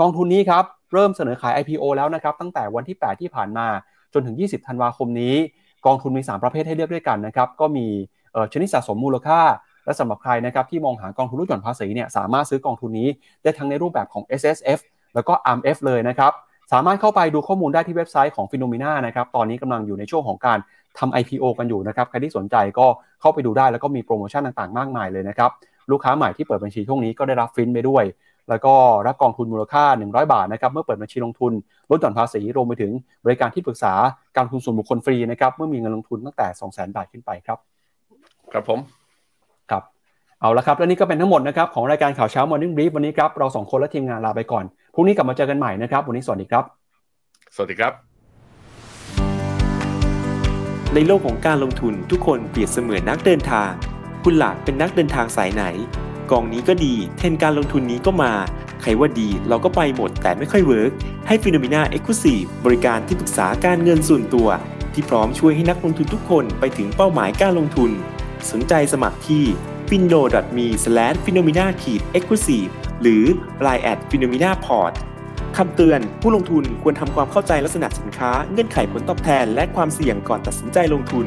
กองทุนนี้ครับเริ่มเสนอขาย IPO แล้วนะครับตั้งแต่วันที่8ที่ผ่านมาจนถึง20ธันวาคมนี้กองทุนมี3ประเภทให้เลือกด้วยกันนะครับก็มีชนิดสะสมมูลค่าและสำหรับใครนะครับที่มองหากองทุนลดหย่อนภาษีเนี่ยสามารถซื้อกองทุนนี้ได้ทั้งในรูปแบบของ SSF แล้วก็ ARMF เลยนะครับสามารถเข้าไปดูข้อมูลได้ที่เว็บไซต์ของ Phenomena นะครับตอนนี้กำลังอยู่ในช่วงของการทำ IPO กันอยู่นะครับใครที่สนใจก็เข้าไปดูได้แล้วก็มีโปรโมชั่นต่างๆมากมายเลยนะครับลูกค้าใหม่ที่เปิดบัญชีช่วงนี้ก็ได้รับฟินไปด้วยแล้วก็รับกองทุนมูลค่า100บาทนะครับเมื่อเปิดบัญชีลงทุนลดหย่อนภาษีรวมไปถึงบริการที่ปรึกษาการลงทุนส่วนบุคคลฟรีนะครับเมื่อมีเงินลงทุนตั้งแต่ 200,000 บาทขึ้นไปครับครับผมครับเอาละครับและนี่ก็เป็นทั้งหมดนะครับของรายการข่าวเช้า Morning Brief วันนี้ครับเรา2คนและทีมงานลาไปก่อนพรุ่งนี้กลับมาเจอกันใหม่นะครับวันนี้สวัสดีครับสวัสดีครับในโลกของการลงทุนทุกคนเปรียบเสมือนนักเดินทางคุณหลักเป็นนักเดินทางสายไหนกองนี้ก็ดีเทรนการลงทุนนี้ก็มาใครว่าดีเราก็ไปหมดแต่ไม่ค่อยเวิร์กให้ Phenomena Exclusive บริการที่ปรึกษาการเงินส่วนตัวที่พร้อมช่วยให้นักลงทุนทุกคนไปถึงเป้าหมายการลงทุนสนใจสมัครที่ fino.me/phenomena-exclusive หรือ line@phenomenaport คำเตือนผู้ลงทุนควรทำความเข้าใจลักษณะสินค้าเงื่อนไขผลตอบแทนและความเสี่ยงก่อนตัดสินใจลงทุน